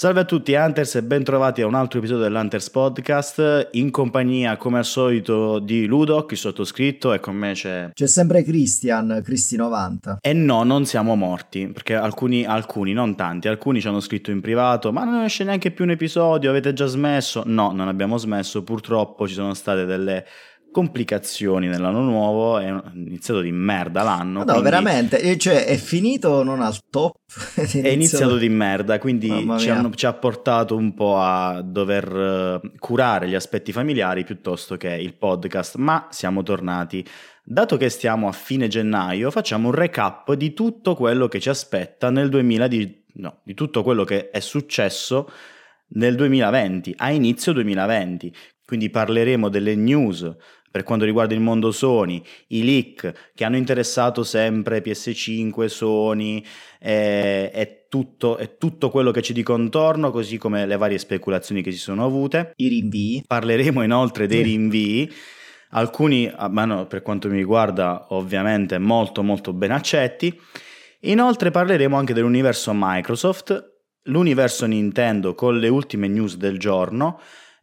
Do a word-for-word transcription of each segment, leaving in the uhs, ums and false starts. Salve a tutti Hunters e bentrovati a un altro episodio dell'Hunters Podcast, in compagnia come al solito di Ludoc, il sottoscritto, e con me c'è... C'è sempre Christian, Cristi novanta. E no, non siamo morti, perché alcuni, alcuni, non tanti, alcuni ci hanno scritto in privato: ma non esce neanche più un episodio, avete già smesso? No, non abbiamo smesso, purtroppo ci sono state delle... complicazioni nell'anno nuovo, è iniziato di merda l'anno. No, quindi... veramente, cioè è finito non al top. È iniziato, è iniziato di merda, quindi ci, hanno, ci ha portato un po' a dover curare gli aspetti familiari piuttosto che il podcast, ma siamo tornati. Dato che stiamo a fine gennaio, facciamo un recap di tutto quello che ci aspetta nel duemila di... no, di tutto quello che è successo nel duemilaventi, a inizio duemilaventi. Quindi parleremo delle news per quanto riguarda il mondo Sony, i leak che hanno interessato sempre P S cinque, Sony e, e, tutto, e tutto quello che ci di contorno, così come le varie speculazioni che si sono avute. I rinvii. Parleremo inoltre dei rinvii, alcuni, ma no, per quanto mi riguarda ovviamente molto molto ben accetti. Inoltre parleremo anche dell'universo Microsoft, l'universo Nintendo con le ultime news del giorno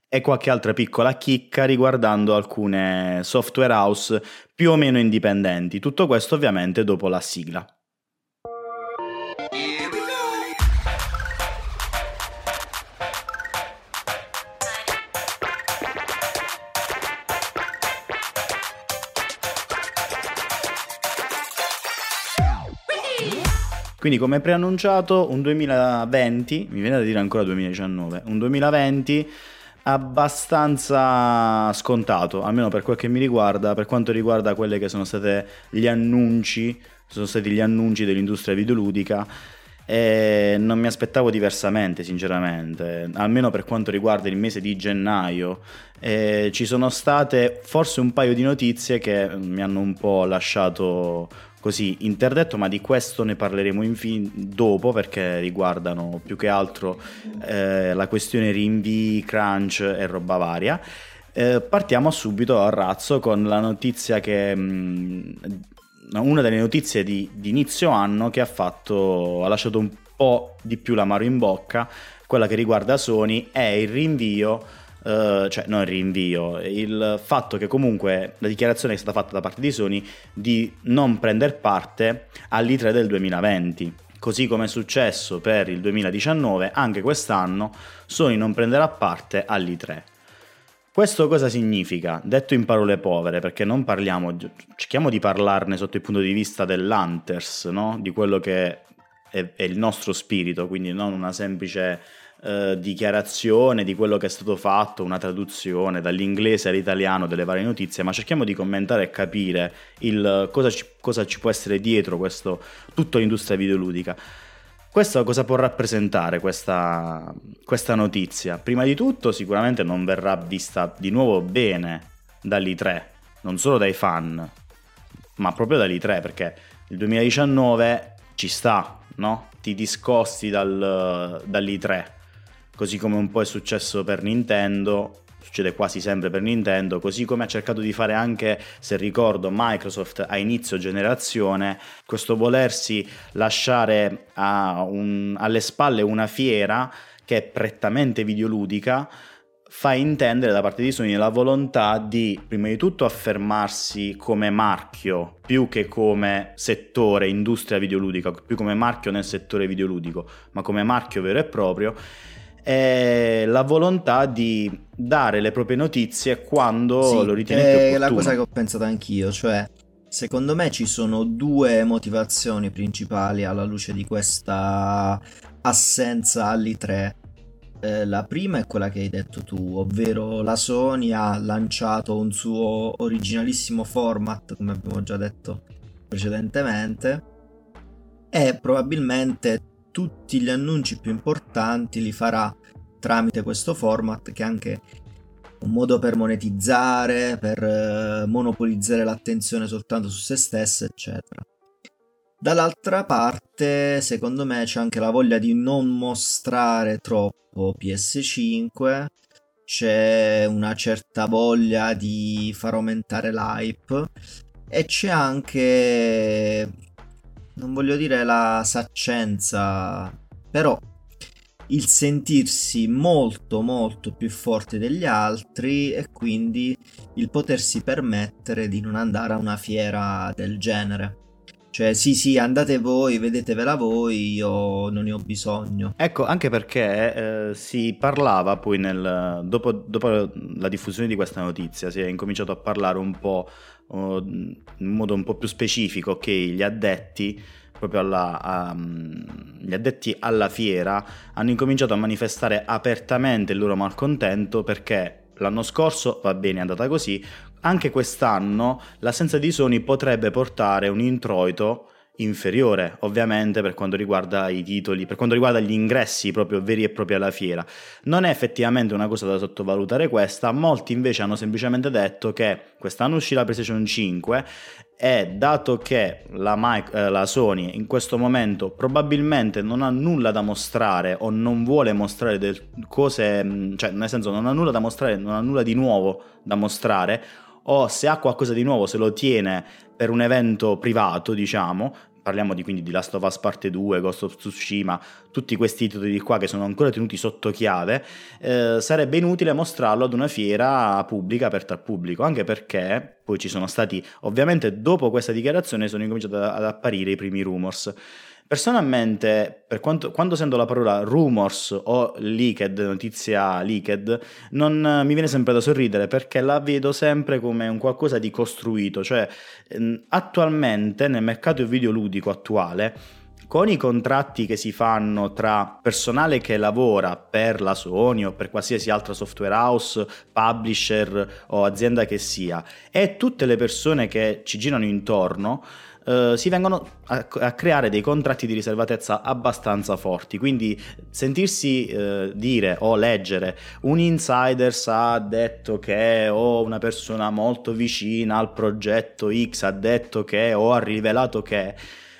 e qualche altra piccola chicca riguardando alcune software house più o meno indipendenti. Tutto questo ovviamente dopo la sigla. Quindi, come preannunciato, un duemilaventi, mi viene da dire ancora duemiladiciannove, un duemilaventi abbastanza scontato, almeno per quel che mi riguarda, per quanto riguarda quelle che sono state gli annunci, sono stati gli annunci dell'industria videoludica, e non mi aspettavo diversamente sinceramente, almeno per quanto riguarda il mese di gennaio. Eh, ci sono state forse un paio di notizie che mi hanno un po' lasciato così interdetto, ma di questo ne parleremo infine dopo, perché riguardano più che altro eh, la questione rinvii, crunch e roba varia. Eh, partiamo subito a razzo con la notizia che mh, una delle notizie di, di inizio anno che ha fatto ha lasciato un po' di più l'amaro in bocca, quella che riguarda Sony, è il rinvio. Uh, cioè non il rinvio, il fatto che comunque la dichiarazione è stata fatta da parte di Sony di non prendere parte all'I tre del duemilaventi, così come è successo per il duemiladiciannove, anche quest'anno Sony non prenderà parte all'I tre. Questo cosa significa? Detto in parole povere, perché non parliamo, cerchiamo di parlarne sotto il punto di vista dell'Hunters, no? Di quello che è, è il nostro spirito, quindi non una semplice... Eh, dichiarazione di quello che è stato fatto, una traduzione dall'inglese all'italiano delle varie notizie, ma cerchiamo di commentare e capire il cosa ci, cosa ci può essere dietro questo, tutta l'industria videoludica. Questo cosa può rappresentare questa, questa notizia? Prima di tutto sicuramente non verrà vista di nuovo bene dall'I tre, non solo dai fan, ma proprio dall'I tre, perché il duemiladiciannove ci sta, no? Ti discosti dal, dall'I tre. Così come un po' è successo per Nintendo, succede quasi sempre per Nintendo, così come ha cercato di fare anche, se ricordo, Microsoft a inizio generazione, questo volersi lasciare a un, alle spalle una fiera che è prettamente videoludica, fa intendere da parte di Sony la volontà di, prima di tutto, affermarsi come marchio, più che come settore, industria videoludica, più come marchio nel settore videoludico, ma come marchio vero e proprio, è la volontà di dare le proprie notizie quando sì, lo ritiene più opportuno. È la cosa che ho pensato anch'io, cioè secondo me ci sono due motivazioni principali alla luce di questa assenza all'I tre. Eh, la prima è quella che hai detto tu, ovvero la Sony ha lanciato un suo originalissimo format, come abbiamo già detto precedentemente, e probabilmente tutti gli annunci più importanti li farà tramite questo format, che è anche un modo per monetizzare, per eh, monopolizzare l'attenzione soltanto su se stessa, eccetera. Dall'altra parte, secondo me, c'è anche la voglia di non mostrare troppo P S cinque, c'è una certa voglia di far aumentare l'hype e c'è anche... non voglio dire la saccenza, però il sentirsi molto molto più forte degli altri e quindi il potersi permettere di non andare a una fiera del genere. Cioè sì sì, andate voi, vedetevela voi, io non ne ho bisogno. Ecco, anche perché eh, si parlava poi nel dopo, dopo la diffusione di questa notizia si è incominciato a parlare un po' oh, in modo un po' più specifico che gli addetti proprio alla, a, gli addetti alla fiera hanno incominciato a manifestare apertamente il loro malcontento, perché l'anno scorso va bene, è andata così, anche quest'anno l'assenza di Sony potrebbe portare un introito inferiore, ovviamente, per quanto riguarda i titoli, per quanto riguarda gli ingressi proprio veri e propri alla fiera. Non è effettivamente una cosa da sottovalutare questa. Molti invece hanno semplicemente detto che quest'anno uscirà la PlayStation cinque e, dato che la, Mike, eh, la Sony in questo momento probabilmente non ha nulla da mostrare o non vuole mostrare del, cose, cioè nel senso non ha nulla da mostrare, non ha nulla di nuovo da mostrare, o se ha qualcosa di nuovo se lo tiene per un evento privato, diciamo, parliamo di quindi di Last of Us parte due, Ghost of Tsushima, tutti questi titoli qua che sono ancora tenuti sotto chiave, eh, sarebbe inutile mostrarlo ad una fiera pubblica aperta al pubblico, anche perché poi ci sono stati, ovviamente dopo questa dichiarazione sono incominciati ad apparire i primi rumors. Personalmente, per quanto, quando sento la parola rumors o leaked, notizia leaked, non mi viene sempre da sorridere, perché la vedo sempre come un qualcosa di costruito. Cioè, attualmente nel mercato videoludico attuale, con i contratti che si fanno tra personale che lavora per la Sony o per qualsiasi altra software house, publisher o azienda che sia, e tutte le persone che ci girano intorno, Uh, si vengono a, a creare dei contratti di riservatezza abbastanza forti, quindi sentirsi uh, dire o leggere un insider ha detto che, o una persona molto vicina al progetto X ha detto che, o ha rivelato che,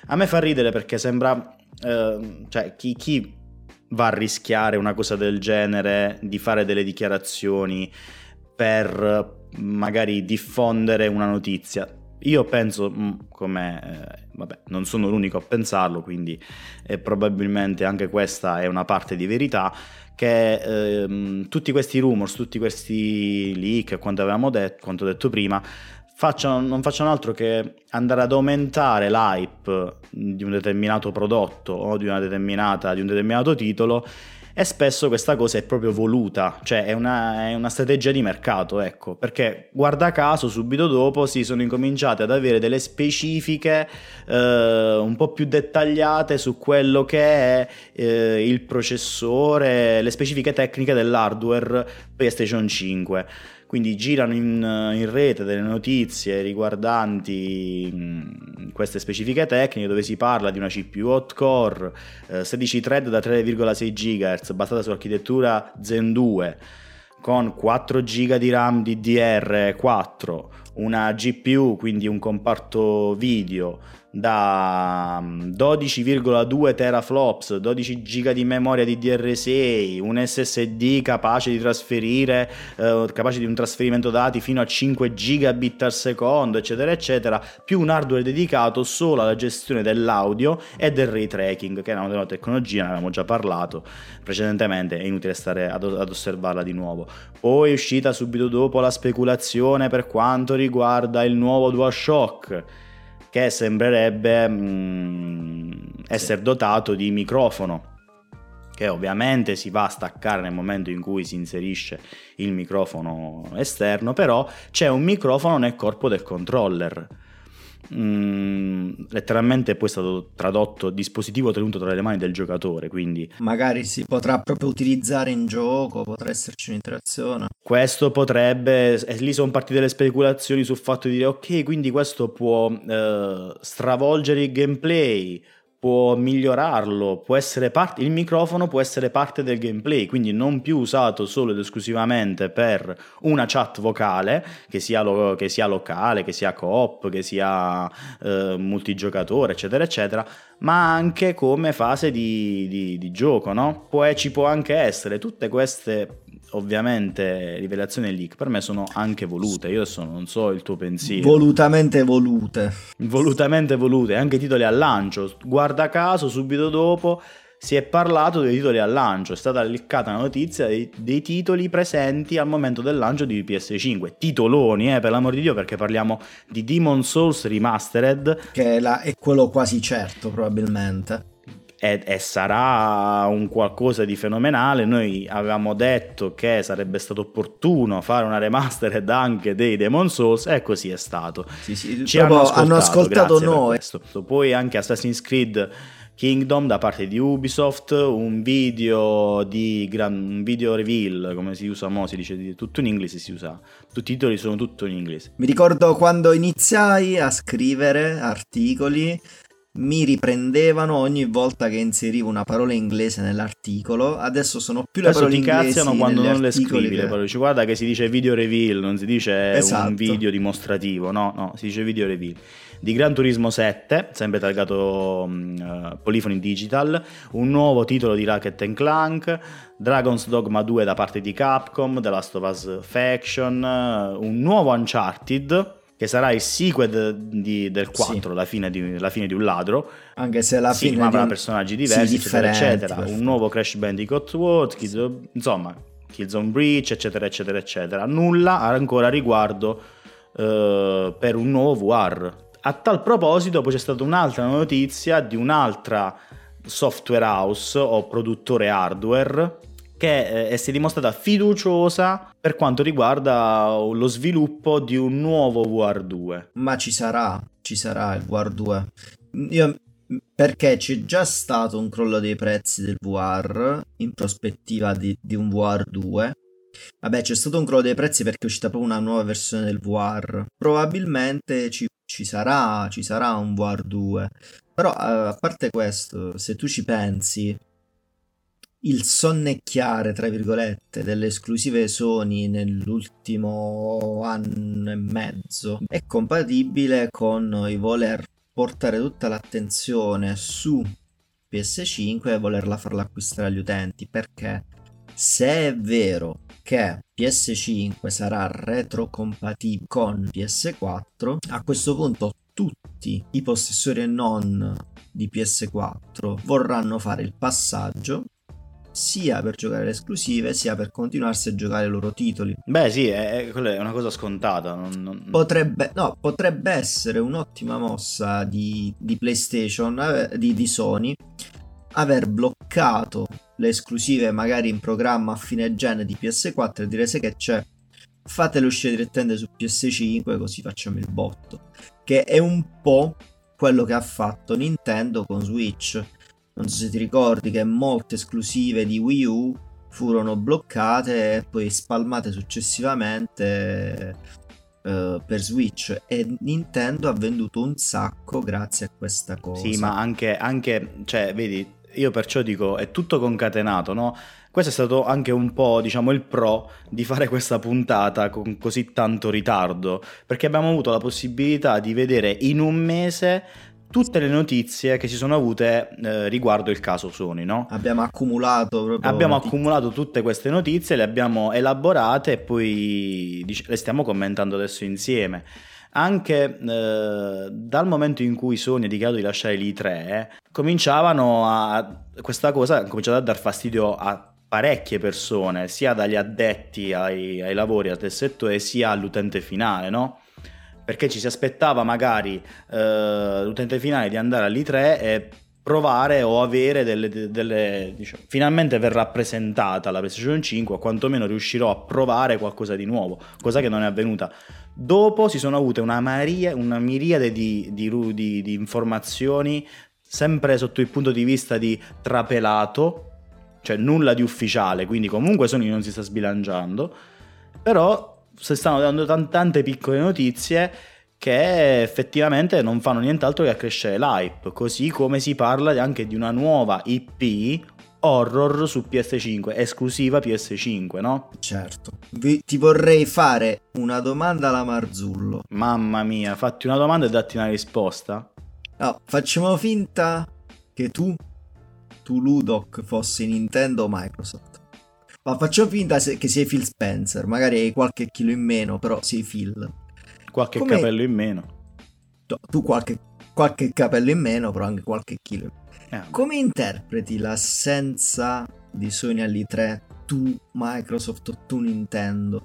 a me fa ridere, perché sembra uh, cioè chi, chi va a rischiare una cosa del genere, di fare delle dichiarazioni per uh, magari diffondere una notizia. Io penso, come eh, vabbè, non sono l'unico a pensarlo, quindi eh, probabilmente anche questa è una parte di verità, che eh, tutti questi rumors, tutti questi leak, quanto avevamo detto, quanto detto prima, facciano, non facciano altro che andare ad aumentare l'hype di un determinato prodotto o di una determinata, di un determinato titolo. E spesso questa cosa è proprio voluta, cioè è una, è una strategia di mercato, ecco, perché guarda caso subito dopo si sono incominciate ad avere delle specifiche eh, un po' più dettagliate su quello che è eh, il processore, le specifiche tecniche dell'hardware PlayStation cinque. Quindi girano in, in rete delle notizie riguardanti queste specifiche tecniche, dove si parla di una C P U otto core, eh, sedici thread da tre virgola sei gigahertz, basata su architettura Zen due, con quattro giga di RAM D D R quattro, una G P U, quindi un comparto video, da dodici virgola due teraflops, dodici giga di memoria D D R sei, un S S D capace di trasferire eh, capace di un trasferimento dati fino a cinque gigabit al secondo, eccetera eccetera, più un hardware dedicato solo alla gestione dell'audio e del ray tracking, che è una nuova tecnologia, ne avevamo già parlato precedentemente, è inutile stare ad, ad osservarla di nuovo. Poi è uscita subito dopo la speculazione per quanto riguarda il nuovo DualShock, che sembrerebbe mh, essere dotato di microfono, che ovviamente si va a staccare nel momento in cui si inserisce il microfono esterno, però c'è un microfono nel corpo del controller. Mm, letteralmente poi è stato tradotto dispositivo tenuto tra le mani del giocatore, quindi magari si potrà proprio utilizzare in gioco, potrà esserci un'interazione. Questo potrebbe, e lì sono partite le speculazioni sul fatto di dire ok, quindi questo può eh, stravolgere il gameplay, può migliorarlo, può essere parte, il microfono può essere parte del gameplay, quindi non più usato solo ed esclusivamente per una chat vocale, che sia, lo- che sia locale, che sia co-op, che sia eh, multigiocatore, eccetera eccetera, ma anche come fase di, di, di gioco, no? Poi ci può anche essere tutte queste, ovviamente, rivelazioni e leak per me sono anche volute. Io adesso non so il tuo pensiero. Volutamente volute. Volutamente volute. Anche titoli al lancio, guarda caso subito dopo si è parlato dei titoli al lancio, è stata leccata la notizia dei, dei titoli presenti al momento del lancio di P S cinque, titoloni eh, per l'amor di Dio, perché parliamo di Demon Souls Remastered, che è, la, è quello quasi certo probabilmente, e, e sarà un qualcosa di fenomenale. Noi avevamo detto che sarebbe stato opportuno fare una remastered anche dei Demon Souls e così è stato. Sì, sì, ci hanno ascoltato, hanno ascoltato noi. Poi anche Assassin's Creed Kingdom da parte di Ubisoft, un video di un video reveal, come si usa mo, si dice tutto in inglese, si usa, tutti i titoli sono tutto in inglese. Mi ricordo quando iniziai a scrivere articoli, mi riprendevano ogni volta che inserivo una parola inglese nell'articolo. Adesso sono più le adesso parole inglesi. Adesso ti cazziano quando non le scrivi che... le parole. Ci guarda che si dice video reveal, non si dice esatto. Un video dimostrativo, no, no, si dice video reveal. Di Gran Turismo sette, sempre targato uh, Polyphony Digital, un nuovo titolo di Ratchet and Clank, Dragon's Dogma due da parte di Capcom, The Last of Us Faction, uh, un nuovo Uncharted che sarà il sequel di, del quattro, sì. la, fine di, la fine di un ladro, anche se la si chiamerà di... personaggi diversi, sì, eccetera, eccetera. Perfetto. Un nuovo Crash Bandicoot World, Killzone, insomma Killzone Breach, eccetera, eccetera, eccetera. Nulla ancora riguardo uh, per un nuovo V R. A tal proposito poi c'è stata un'altra notizia di un'altra software house o produttore hardware che eh, si è dimostrata fiduciosa per quanto riguarda lo sviluppo di un nuovo V R due. Ma ci sarà, ci sarà il V R due. Io, perché c'è già stato un crollo dei prezzi del V R in prospettiva di, di un V R due. Vabbè, c'è stato un crollo dei prezzi perché è uscita proprio una nuova versione del V R. Probabilmente ci Ci sarà, ci sarà un V R due, però a parte questo, se tu ci pensi, il sonnecchiare, tra virgolette, delle esclusive Sony nell'ultimo anno e mezzo è compatibile con il voler portare tutta l'attenzione su P S cinque e volerla farla acquistare agli utenti, perché se è vero che P S cinque sarà retrocompatibile con P S quattro, a questo punto tutti i possessori e non di P S quattro vorranno fare il passaggio sia per giocare le esclusive sia per continuarsi a giocare i loro titoli. Beh sì, è, è una cosa scontata. Non, non... Potrebbe, no, potrebbe essere un'ottima mossa di, di PlayStation, di, di Sony, aver bloccato le esclusive magari in programma a fine gen di P S quattro e dire: se che c'è, fatele uscire direttamente su P S cinque così facciamo il botto, che è un po' quello che ha fatto Nintendo con Switch. Non so se ti ricordi che molte esclusive di Wii U furono bloccate e poi spalmate successivamente eh, per Switch, e Nintendo ha venduto un sacco grazie a questa cosa. Sì, ma anche, anche cioè vedi, io perciò dico, è tutto concatenato, no? Questo è stato anche un po', diciamo, il pro di fare questa puntata con così tanto ritardo, perché abbiamo avuto la possibilità di vedere in un mese tutte le notizie che si sono avute eh, riguardo il caso Sony, no? Abbiamo accumulato proprio Abbiamo notizie. accumulato tutte queste notizie, le abbiamo elaborate e poi le stiamo commentando adesso insieme. Anche eh, dal momento in cui Sony ha dichiarato di lasciare l'I tre, eh, cominciavano a questa cosa ha cominciato a dar fastidio a parecchie persone, sia dagli addetti ai, ai lavori del settore sia all'utente finale, no? Perché ci si aspettava magari eh, l'utente finale di andare all'I tre e provare o avere delle, delle diciamo, finalmente verrà presentata la PlayStation cinque, o quantomeno riuscirò a provare qualcosa di nuovo, cosa che non è avvenuta. Dopo si sono avute una, maria, una miriade di, di, di, di informazioni, sempre sotto il punto di vista di trapelato, cioè nulla di ufficiale, quindi comunque Sony non si sta sbilanciando, però si stanno dando t- tante piccole notizie che effettivamente non fanno nient'altro che accrescere l'hype, così come si parla anche di una nuova I P horror su P S cinque, esclusiva P S cinque, no? Certo. Vi, ti vorrei fare una domanda alla Marzullo. Mamma mia, fatti una domanda e datti una risposta. No, facciamo finta che tu, tu Ludoc, fossi Nintendo o Microsoft. Ma facciamo finta se, che sei Phil Spencer, magari hai qualche chilo in meno, però sei Phil. Qualche Come... capello in meno. Tu qualche qualche capello in meno, però anche qualche chilo. Eh. Come interpreti l'assenza di Sony all'I tre, tu Microsoft, tu Nintendo?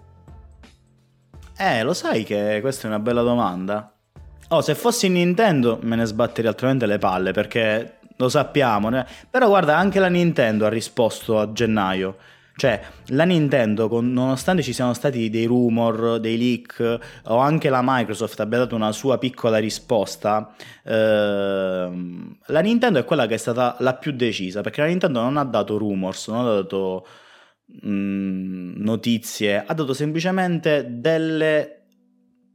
Eh, lo sai che questa è una bella domanda. Oh, se fossi Nintendo me ne sbatterei altrimenti le palle, perché lo sappiamo, né? Però guarda, anche la Nintendo ha risposto a gennaio. Cioè, la Nintendo, con, nonostante ci siano stati dei rumor, dei leak, o anche la Microsoft abbia dato una sua piccola risposta, ehm, la Nintendo è quella che è stata la più decisa, perché la Nintendo non ha dato rumors, non ha dato mh, notizie, ha dato semplicemente delle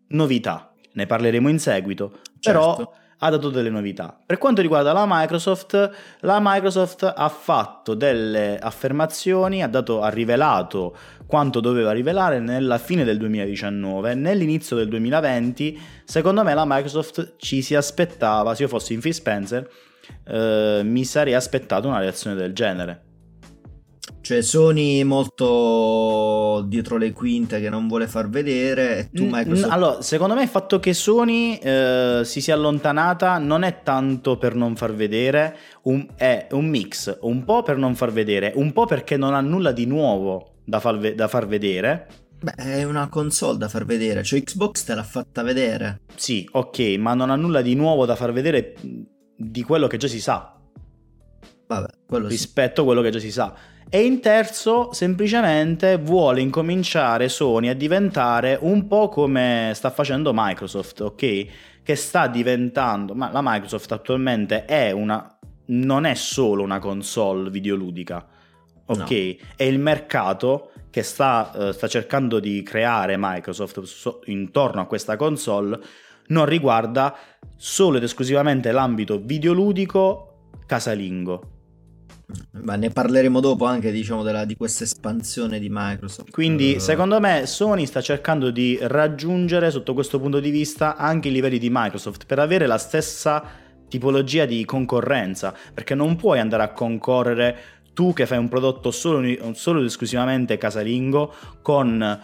novità. Ne parleremo in seguito, certo. Però ha dato delle novità. Per quanto riguarda la Microsoft, la Microsoft ha fatto delle affermazioni, ha dato, ha rivelato quanto doveva rivelare nella fine del duemiladiciannove, nell'inizio del duemilaventi. Secondo me la Microsoft ci si aspettava, se io fossi in Phil Spencer, eh, mi sarei aspettato una reazione del genere. Cioè Sony molto dietro le quinte che non vuole far vedere e tu Microsoft... Allora, secondo me il fatto che Sony eh, si sia allontanata non è tanto per non far vedere, un, è un mix, un po' per non far vedere, un po' perché non ha nulla di nuovo da far, ve- da far vedere. Beh, è una console da far vedere, cioè Xbox te l'ha fatta vedere. Sì, ok, ma non ha nulla di nuovo da far vedere di quello che già si sa. Vabbè, quello rispetto sì. A quello che già si sa. E in terzo, semplicemente vuole incominciare Sony a diventare un po' come sta facendo Microsoft, ok? Che sta diventando, ma la Microsoft attualmente è una, non è solo una console videoludica, ok? No. È il mercato che sta, sta cercando di creare Microsoft intorno a questa console, non riguarda solo ed esclusivamente l'ambito videoludico casalingo. Ma ne parleremo dopo anche, diciamo, della, di questa espansione di Microsoft. Quindi secondo me Sony sta cercando di raggiungere sotto questo punto di vista anche i livelli di Microsoft per avere la stessa tipologia di concorrenza, perché non puoi andare a concorrere tu che fai un prodotto solo, solo ed esclusivamente casalingo con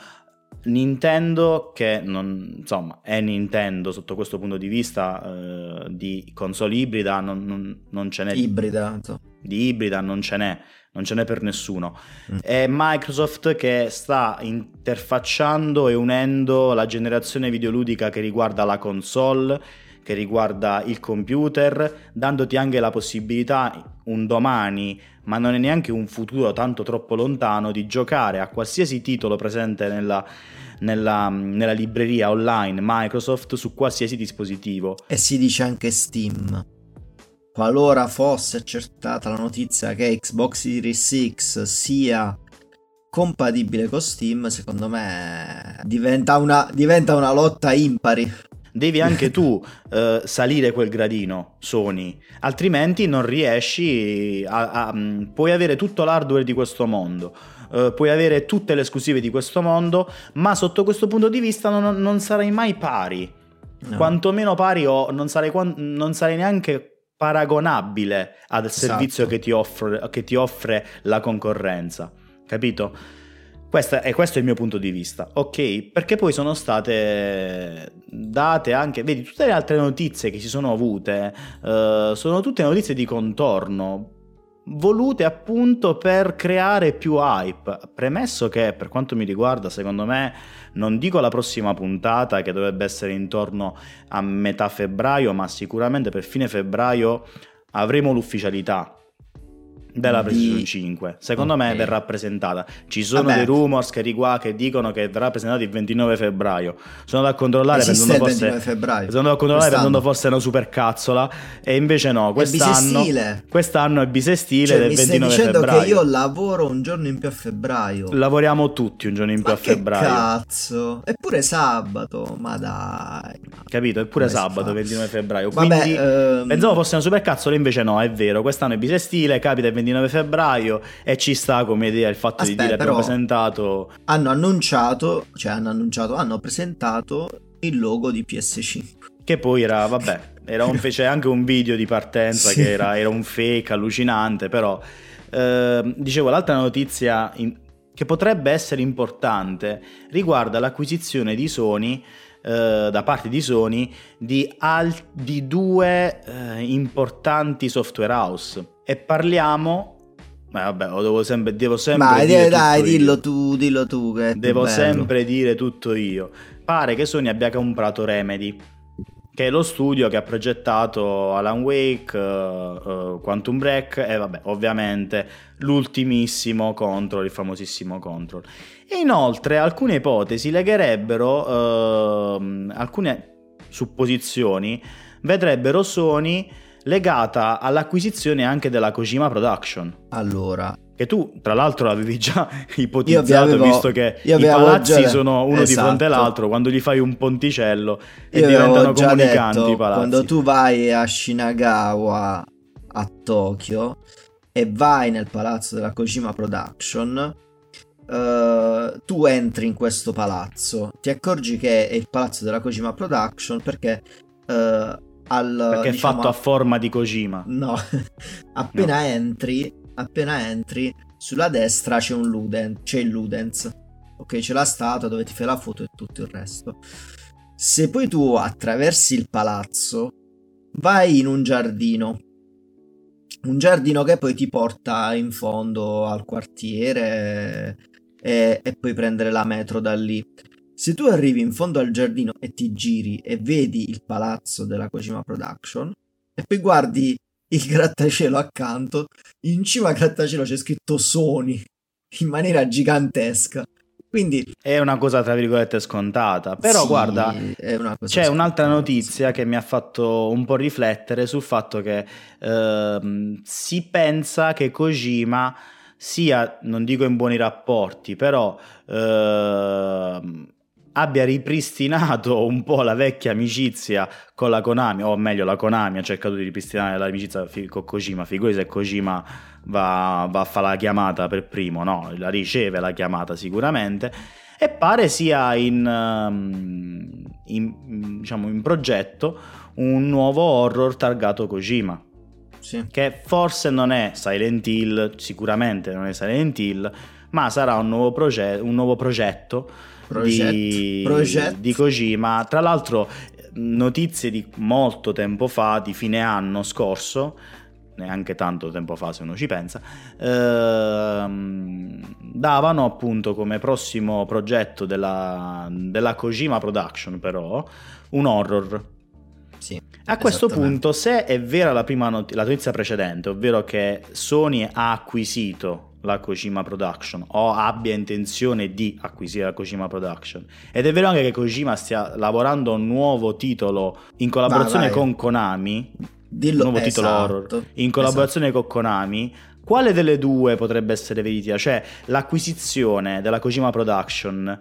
Nintendo, che non, insomma, è Nintendo sotto questo punto di vista, eh, di console ibrida non, non, non ce n'è ibrida di ibrida non ce n'è non ce n'è per nessuno. mm. È Microsoft che sta interfacciando e unendo la generazione videoludica che riguarda la console, che riguarda il computer, dandoti anche la possibilità un domani, ma non è neanche un futuro tanto troppo lontano, di giocare a qualsiasi titolo presente nella, nella, nella libreria online Microsoft su qualsiasi dispositivo. E si dice anche Steam. Qualora fosse accertata la notizia che Xbox Series X sia compatibile con Steam, secondo me diventa una, diventa una lotta impari. Devi anche tu eh, salire quel gradino, Sony, altrimenti non riesci a, a... Puoi avere tutto l'hardware di questo mondo, eh, puoi avere tutte le esclusive di questo mondo, ma sotto questo punto di vista non, non sarai mai pari, no. Quantomeno pari o non sarai, non sarai neanche paragonabile al esatto. servizio che ti, offre, che ti offre la concorrenza, capito? Questa, e questo è il mio punto di vista, ok? Perché poi sono state date anche, vedi, tutte le altre notizie che si sono avute eh, sono tutte notizie di contorno, volute appunto per creare più hype. Premesso che, per quanto mi riguarda, secondo me, non dico la prossima puntata, che dovrebbe essere intorno a metà febbraio, ma sicuramente per fine febbraio avremo l'ufficialità della PlayStation cinque. Secondo okay. me verrà presentata. Ci sono Vabbè. dei rumors che riguarda, che dicono che verrà presentata il ventinove febbraio. Sono da controllare pensando fosse febbraio. Sono da controllare pensando fosse una supercazzola, e invece no, quest'anno è quest'anno è bisestile, cioè, del mi ventinove stai dicendo febbraio. Che io lavoro un giorno in più a febbraio. Lavoriamo tutti un giorno in più ma a che febbraio. Cazzo. Eppure sabato, ma dai. Capito? Eppure Come sabato ventinove febbraio. Vabbè, quindi ehm... pensavo fosse una supercazzola, invece no, è vero, quest'anno è bisestile, capita il ventinove febbraio, e ci sta come idea il fatto Aspetta, di dire abbiamo presentato hanno annunciato cioè hanno annunciato hanno presentato il logo di P S cinque, che poi era vabbè era un fece anche un video di partenza sì. che era, era un fake allucinante. Però eh, dicevo, l'altra notizia in, che potrebbe essere importante riguarda l'acquisizione di Sony eh, da parte di Sony di, al- di due eh, importanti software house, e parliamo... Ma vabbè, lo devo sempre, devo sempre Ma, dire dai, dillo io. tu, dillo tu che Devo sempre dire tutto io. Pare che Sony abbia comprato Remedy, che è lo studio che ha progettato Alan Wake, uh, uh, Quantum Break e vabbè, ovviamente l'ultimissimo Control, il famosissimo Control. E inoltre alcune ipotesi legherebbero, uh, alcune supposizioni vedrebbero Sony legata all'acquisizione anche della Kojima Production. Allora, che tu tra l'altro l'avevi già ipotizzato, avevo, visto che i palazzi già... sono uno esatto. di fronte all'altro, quando gli fai un ponticello e io diventano comunicanti detto, i palazzi. Quando tu vai a Shinagawa a Tokyo e vai nel palazzo della Kojima Production, eh, tu entri in questo palazzo, ti accorgi che è il palazzo della Kojima Production perché... Eh, Al, perché è diciamo, fatto a forma di Kojima. No, appena no. entri, appena entri sulla destra c'è un Ludens, c'è il Ludens. Ok, c'è la statua dove ti fai la foto e tutto il resto. Se poi tu attraversi il palazzo, vai in un giardino. Un giardino che poi ti porta in fondo al quartiere e, e puoi prendere la metro da lì. Se tu arrivi in fondo al giardino e ti giri e vedi il palazzo della Kojima Production e poi guardi il grattacielo accanto, in cima al grattacielo c'è scritto Sony in maniera gigantesca. Quindi è una cosa tra virgolette scontata, però sì, guarda, è una cosa c'è scontata. Un'altra notizia che mi ha fatto un po' riflettere sul fatto che ehm, si pensa che Kojima sia, non dico in buoni rapporti, però ehm, abbia ripristinato un po' la vecchia amicizia con la Konami, o meglio la Konami ha cercato di ripristinare l'amicizia con Kojima. Figurati se Kojima va, va a fare la chiamata per primo, no, la riceve la chiamata sicuramente, e pare sia in, in, diciamo, in progetto un nuovo horror targato Kojima. Sì. Che forse non è Silent Hill, sicuramente non è Silent Hill, ma sarà un nuovo, proge- un nuovo progetto Project. Di, Project. di Kojima. Tra l'altro notizie di molto tempo fa, di fine anno scorso, neanche tanto tempo fa se uno ci pensa, ehm, davano appunto come prossimo progetto della, della Kojima Production però un horror. Sì, a questo punto, se è vera la prima not- la notizia precedente, ovvero che Sony ha acquisito la Kojima Production o abbia intenzione di acquisire la Kojima Production, ed è vero anche che Kojima stia lavorando a un nuovo titolo in collaborazione vai, vai. con Konami, Dillo, un nuovo esatto, titolo horror in collaborazione esatto. con Konami, quale delle due potrebbe essere verità? Cioè l'acquisizione della Kojima Production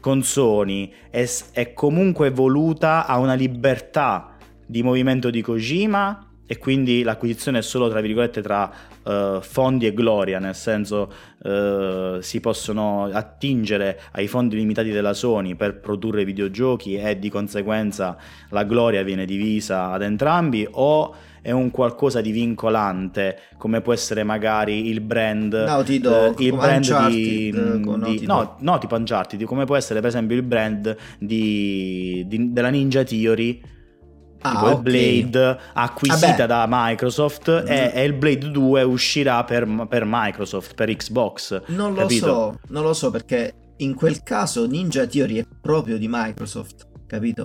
con Sony è, è comunque voluta a una libertà di movimento di Kojima, e quindi l'acquisizione è solo tra virgolette tra uh, fondi e gloria, nel senso uh, si possono attingere ai fondi limitati della Sony per produrre videogiochi e di conseguenza la gloria viene divisa ad entrambi, o è un qualcosa di vincolante come può essere magari il brand Naughty Dog, eh, il brand Uncharted, di, di no, no tipo Uncharted, come può essere per esempio il brand di, di, della Ninja Theory. Ah, tipo okay. il Blade acquisita Vabbè. da Microsoft mm. e, e il Blade due uscirà per, per Microsoft, per Xbox. Non lo capito? so, non lo so perché in quel caso Ninja Theory è proprio di Microsoft, capito?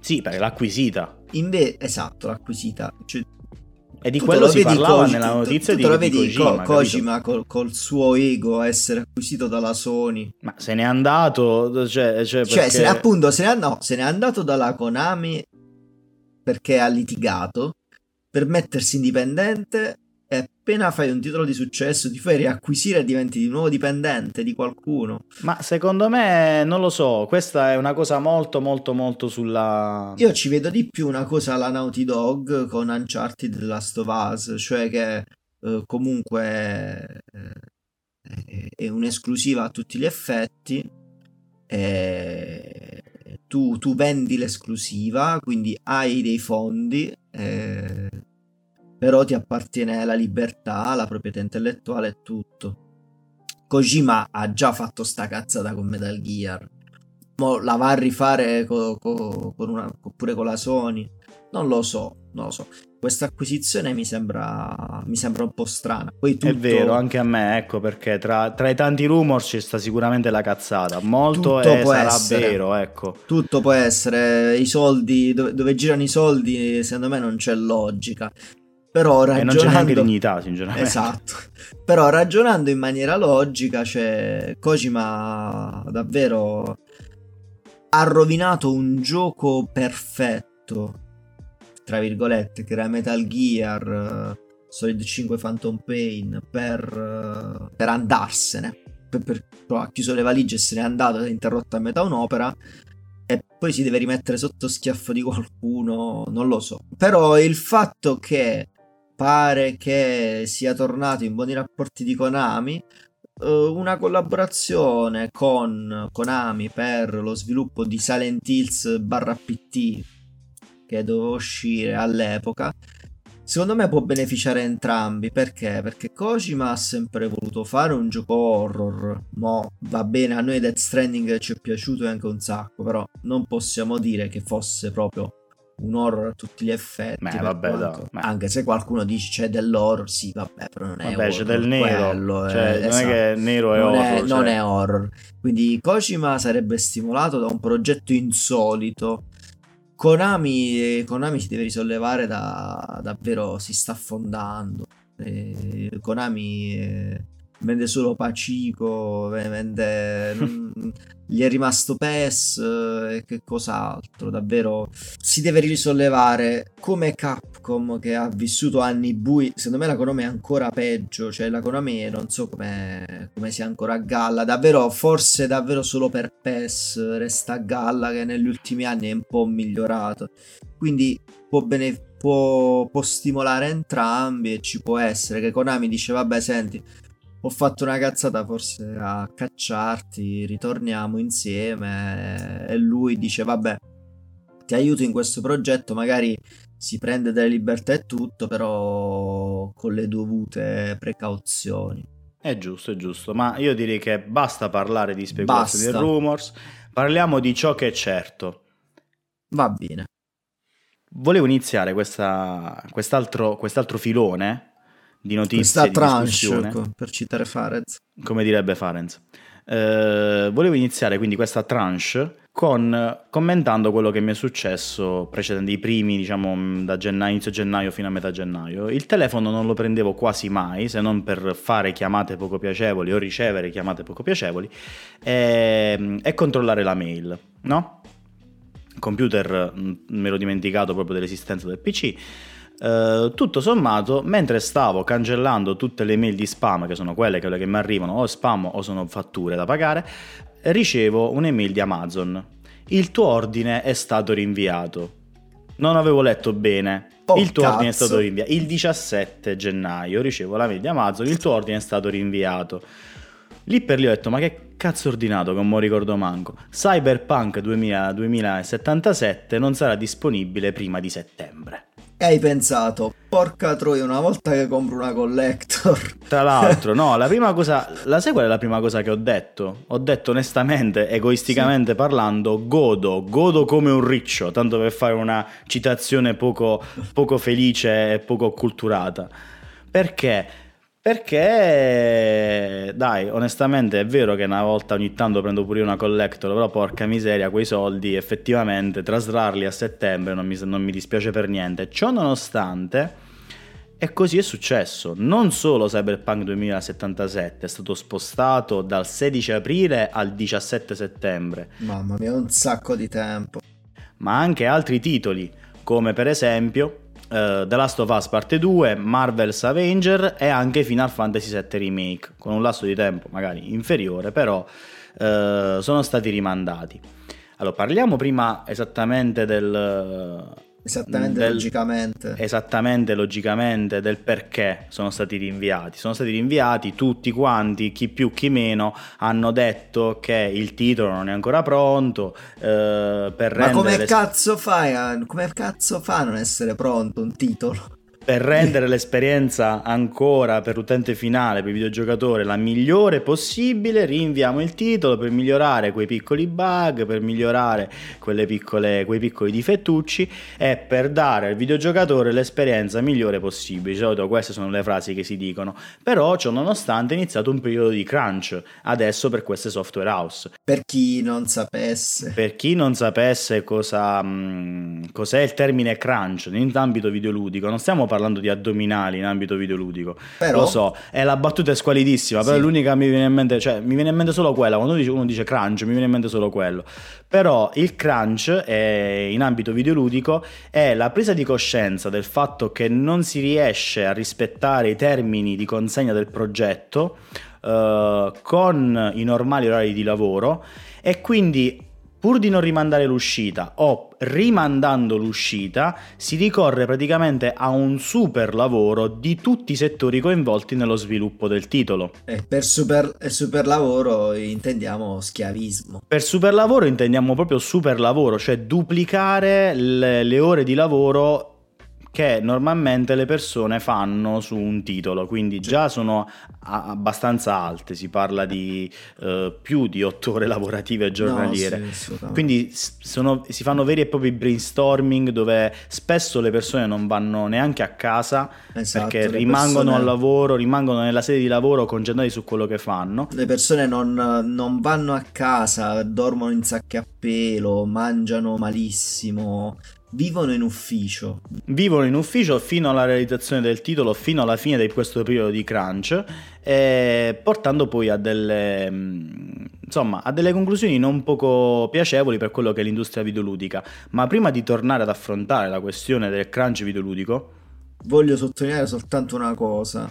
Sì, perché l'ha acquisita. Inve- esatto, l'ha acquisita. Cioè, e di quello si parlava Koji, nella notizia tu, tu, tu di, di Kojima, Co- Kojima col, col suo ego essere acquisito dalla Sony, ma se n'è andato, cioè, cioè, perché... cioè se ne, appunto se n'è, no, se n'è andato dalla Konami perché ha litigato per mettersi indipendente, e appena fai un titolo di successo ti fai riacquisire e diventi di nuovo dipendente di qualcuno. Ma secondo me non lo so, questa è una cosa molto molto molto sulla... Io ci vedo di più una cosa alla Naughty Dog con Uncharted, The Last of Us, cioè che eh, comunque eh, è un'esclusiva a tutti gli effetti e... Tu, tu vendi l'esclusiva, quindi hai dei fondi, eh, però ti appartiene la libertà, la proprietà intellettuale e tutto. Kojima ha già fatto sta cazzata con Metal Gear, mo la va a rifare co- co- con una, oppure con la Sony, non lo so, non lo so. Questa acquisizione mi sembra mi sembra un po' strana. Poi tutto... È vero, anche a me, ecco, perché tra, tra i tanti rumor ci sta sicuramente la cazzata. Molto è, sarà essere. vero, ecco. Tutto può essere, i soldi, dove, dove girano i soldi, secondo me non c'è logica. Però ragionando... E non c'è neanche dignità, sinceramente. Esatto. Però ragionando in maniera logica, cioè Kojima davvero ha rovinato un gioco perfetto, tra virgolette, che era Metal Gear uh, Solid cinque Phantom Pain, per, uh, per andarsene, per, per, ha chiuso le valigie e se n'è andato, si è interrotto a metà un'opera e poi si deve rimettere sotto schiaffo di qualcuno, non lo so. Però il fatto che pare che sia tornato in buoni rapporti di Konami, uh, una collaborazione con Konami per lo sviluppo di Silent Hills barra P T, che doveva uscire all'epoca, secondo me può beneficiare entrambi. Perché? Perché Kojima ha sempre voluto fare un gioco horror. Mo va bene, a noi Death Stranding ci è piaciuto anche un sacco, però non possiamo dire che fosse proprio un horror a tutti gli effetti. Beh, vabbè, no, anche se qualcuno dice c'è dell'horror, sì vabbè, però non è vabbè, horror, c'è del nero, quello, cioè, eh, non esatto. è che nero è non horror, è, cioè. non è horror. Quindi Kojima sarebbe stimolato da un progetto insolito. Konami, Konami si deve risollevare, da davvero si sta affondando. Eh, Konami eh, vende solo Pacico, vende, non, gli è rimasto P E S e eh, che cos'altro. Davvero si deve risollevare, come Capcom che ha vissuto anni bui. Secondo me la Konami è ancora peggio, cioè la Konami non so come sia ancora a galla. Davvero, forse davvero solo per P E S resta a galla, che negli ultimi anni è un po' migliorato. Quindi può, bene, può, può stimolare entrambi, e ci può essere che Konami dice vabbè senti, ho fatto una cazzata, forse a cacciarti, ritorniamo insieme, e lui dice vabbè ti aiuto in questo progetto, magari si prende delle libertà e tutto, però con le dovute precauzioni. È giusto, è giusto, ma io direi che basta parlare di speculazioni e rumors, parliamo di ciò che è certo. Va bene. Volevo iniziare questa, quest'altro, quest'altro filone di notizie, di discussione, tranche, per citare Farenz, come direbbe Farenz. Eh, volevo iniziare quindi questa tranche con commentando quello che mi è successo precedente, i primi, diciamo, da gennaio, inizio gennaio fino a metà gennaio. Il telefono non lo prendevo quasi mai, se non per fare chiamate poco piacevoli o ricevere chiamate poco piacevoli, e, e controllare la mail, no? Il computer mi ero dimenticato proprio dell'esistenza del P C. Uh, tutto sommato, mentre stavo cancellando tutte le mail di spam, che sono quelle, quelle che mi arrivano o spam o sono fatture da pagare, ricevo un'email di Amazon: il tuo ordine è stato rinviato. Non avevo letto bene. Oh, il tuo cazzo. ordine è stato rinviato. Il diciassette gennaio ricevo la mail di Amazon: il tuo ordine è stato rinviato. Lì per lì ho detto ma che cazzo ho ordinato, che non mi ricordo manco. Cyberpunk duemilasettantasette non sarà disponibile prima di settembre. E hai pensato, porca troia, una volta che compro una collector. Tra l'altro, no, la prima cosa, la sai qual è la prima cosa che ho detto? Ho detto onestamente, egoisticamente sì. parlando, godo, godo come un riccio, tanto per fare una citazione poco, poco felice e poco acculturata. Perché? Perché, dai, onestamente è vero che una volta ogni tanto prendo pure una collector, però porca miseria, quei soldi effettivamente traslarli a settembre non mi, non mi dispiace per niente. Ciò nonostante, e così è successo. Non solo Cyberpunk duemilasettantasette è stato spostato dal sedici aprile al diciassette settembre. Mamma mia, un sacco di tempo. Ma anche altri titoli, come per esempio... Uh, The Last of Us parte due, Marvel's Avenger e anche Final Fantasy sette Remake, con un lasso di tempo magari inferiore, però uh, sono stati rimandati. Allora, parliamo prima esattamente del esattamente del, logicamente esattamente logicamente del perché sono stati rinviati. Sono stati rinviati tutti quanti, chi più chi meno, hanno detto che il titolo non è ancora pronto, eh, per ma rendere... come cazzo fai a... come cazzo fa a non essere pronto un titolo? per rendere l'esperienza ancora per l'utente finale, per il videogiocatore, la migliore possibile, rinviamo il titolo per migliorare quei piccoli bug, per migliorare quelle piccole, quei piccoli difettucci e per dare al videogiocatore l'esperienza migliore possibile. Di solito queste sono le frasi che si dicono, però ciò nonostante è iniziato un periodo di crunch adesso per queste software house. Per chi non sapesse, per chi non sapesse cosa mh, cos'è il termine crunch in ambito videoludico, non stiamo parlando parlando di addominali in ambito videoludico, però, lo so, è la battuta è squalidissima, però sì, è l'unica mi viene in mente, cioè mi viene in mente solo quella, quando uno dice crunch mi viene in mente solo quello, però il crunch è, in ambito videoludico è la presa di coscienza del fatto che non si riesce a rispettare i termini di consegna del progetto eh, con i normali orari di lavoro e quindi pur di non rimandare l'uscita o rimandando l'uscita si ricorre praticamente a un super lavoro di tutti i settori coinvolti nello sviluppo del titolo. E per super, super lavoro intendiamo schiavismo. Per super lavoro intendiamo proprio super lavoro, cioè duplicare le, le ore di lavoro che normalmente le persone fanno su un titolo, quindi già sono abbastanza alte, si parla di eh, più di otto ore lavorative giornaliere, no, sì, quindi sono, si fanno veri e propri brainstorming dove spesso le persone non vanno neanche a casa, esatto, perché rimangono persone... al lavoro, rimangono nella sede di lavoro concentrati su quello che fanno. Le persone non, non vanno a casa, dormono in sacchi a pelo, mangiano malissimo... Vivono in ufficio. Vivono in ufficio fino alla realizzazione del titolo, fino alla fine di questo periodo di crunch, eh, portando poi a delle, insomma, a delle conclusioni non poco piacevoli per quello che è l'industria videoludica. Ma prima di tornare ad affrontare la questione del crunch videoludico, voglio sottolineare soltanto una cosa.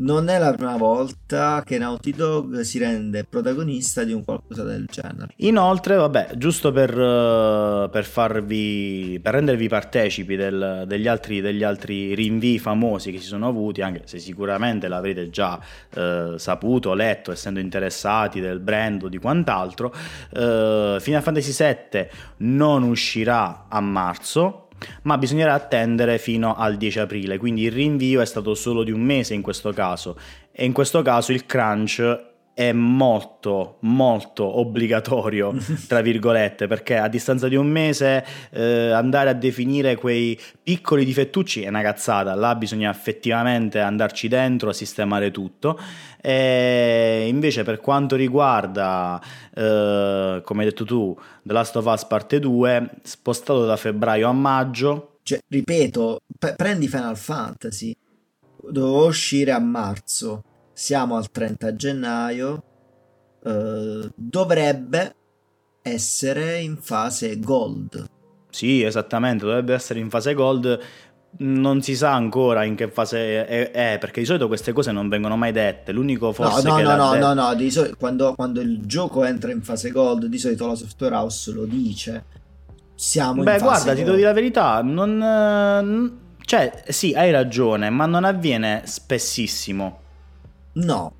Non è la prima volta che Naughty Dog si rende protagonista di un qualcosa del genere. Inoltre, vabbè, giusto per, per farvi, per rendervi partecipi del, degli, altri, degli altri rinvii famosi che si sono avuti, anche se sicuramente l'avrete già eh, saputo, letto, essendo interessati del brand o di quant'altro, eh, Final Fantasy sette non uscirà a marzo, ma bisognerà attendere fino al dieci aprile, quindi il rinvio è stato solo di un mese in questo caso, e in questo caso il crunch è molto molto obbligatorio tra virgolette, perché a distanza di un mese eh, andare a definire quei piccoli difettucci è una cazzata, là bisogna effettivamente andarci dentro a sistemare tutto. E invece per quanto riguarda eh, come hai detto tu The Last of Us parte due, spostato da febbraio a maggio, cioè, ripeto, p- prendi Final Fantasy, dovevo uscire a marzo, siamo al trenta gennaio, eh, dovrebbe essere in fase gold. Sì, esattamente, dovrebbe essere in fase gold, non si sa ancora in che fase è, è perché di solito queste cose non vengono mai dette, l'unico forse no, no, che no, no, detto... no, no, di solito quando, quando il gioco entra in fase gold, di solito la software house lo dice. Siamo Beh, in fase guarda, gold. Ti devo dire la verità, non cioè, sì, hai ragione, ma non avviene spessissimo. No,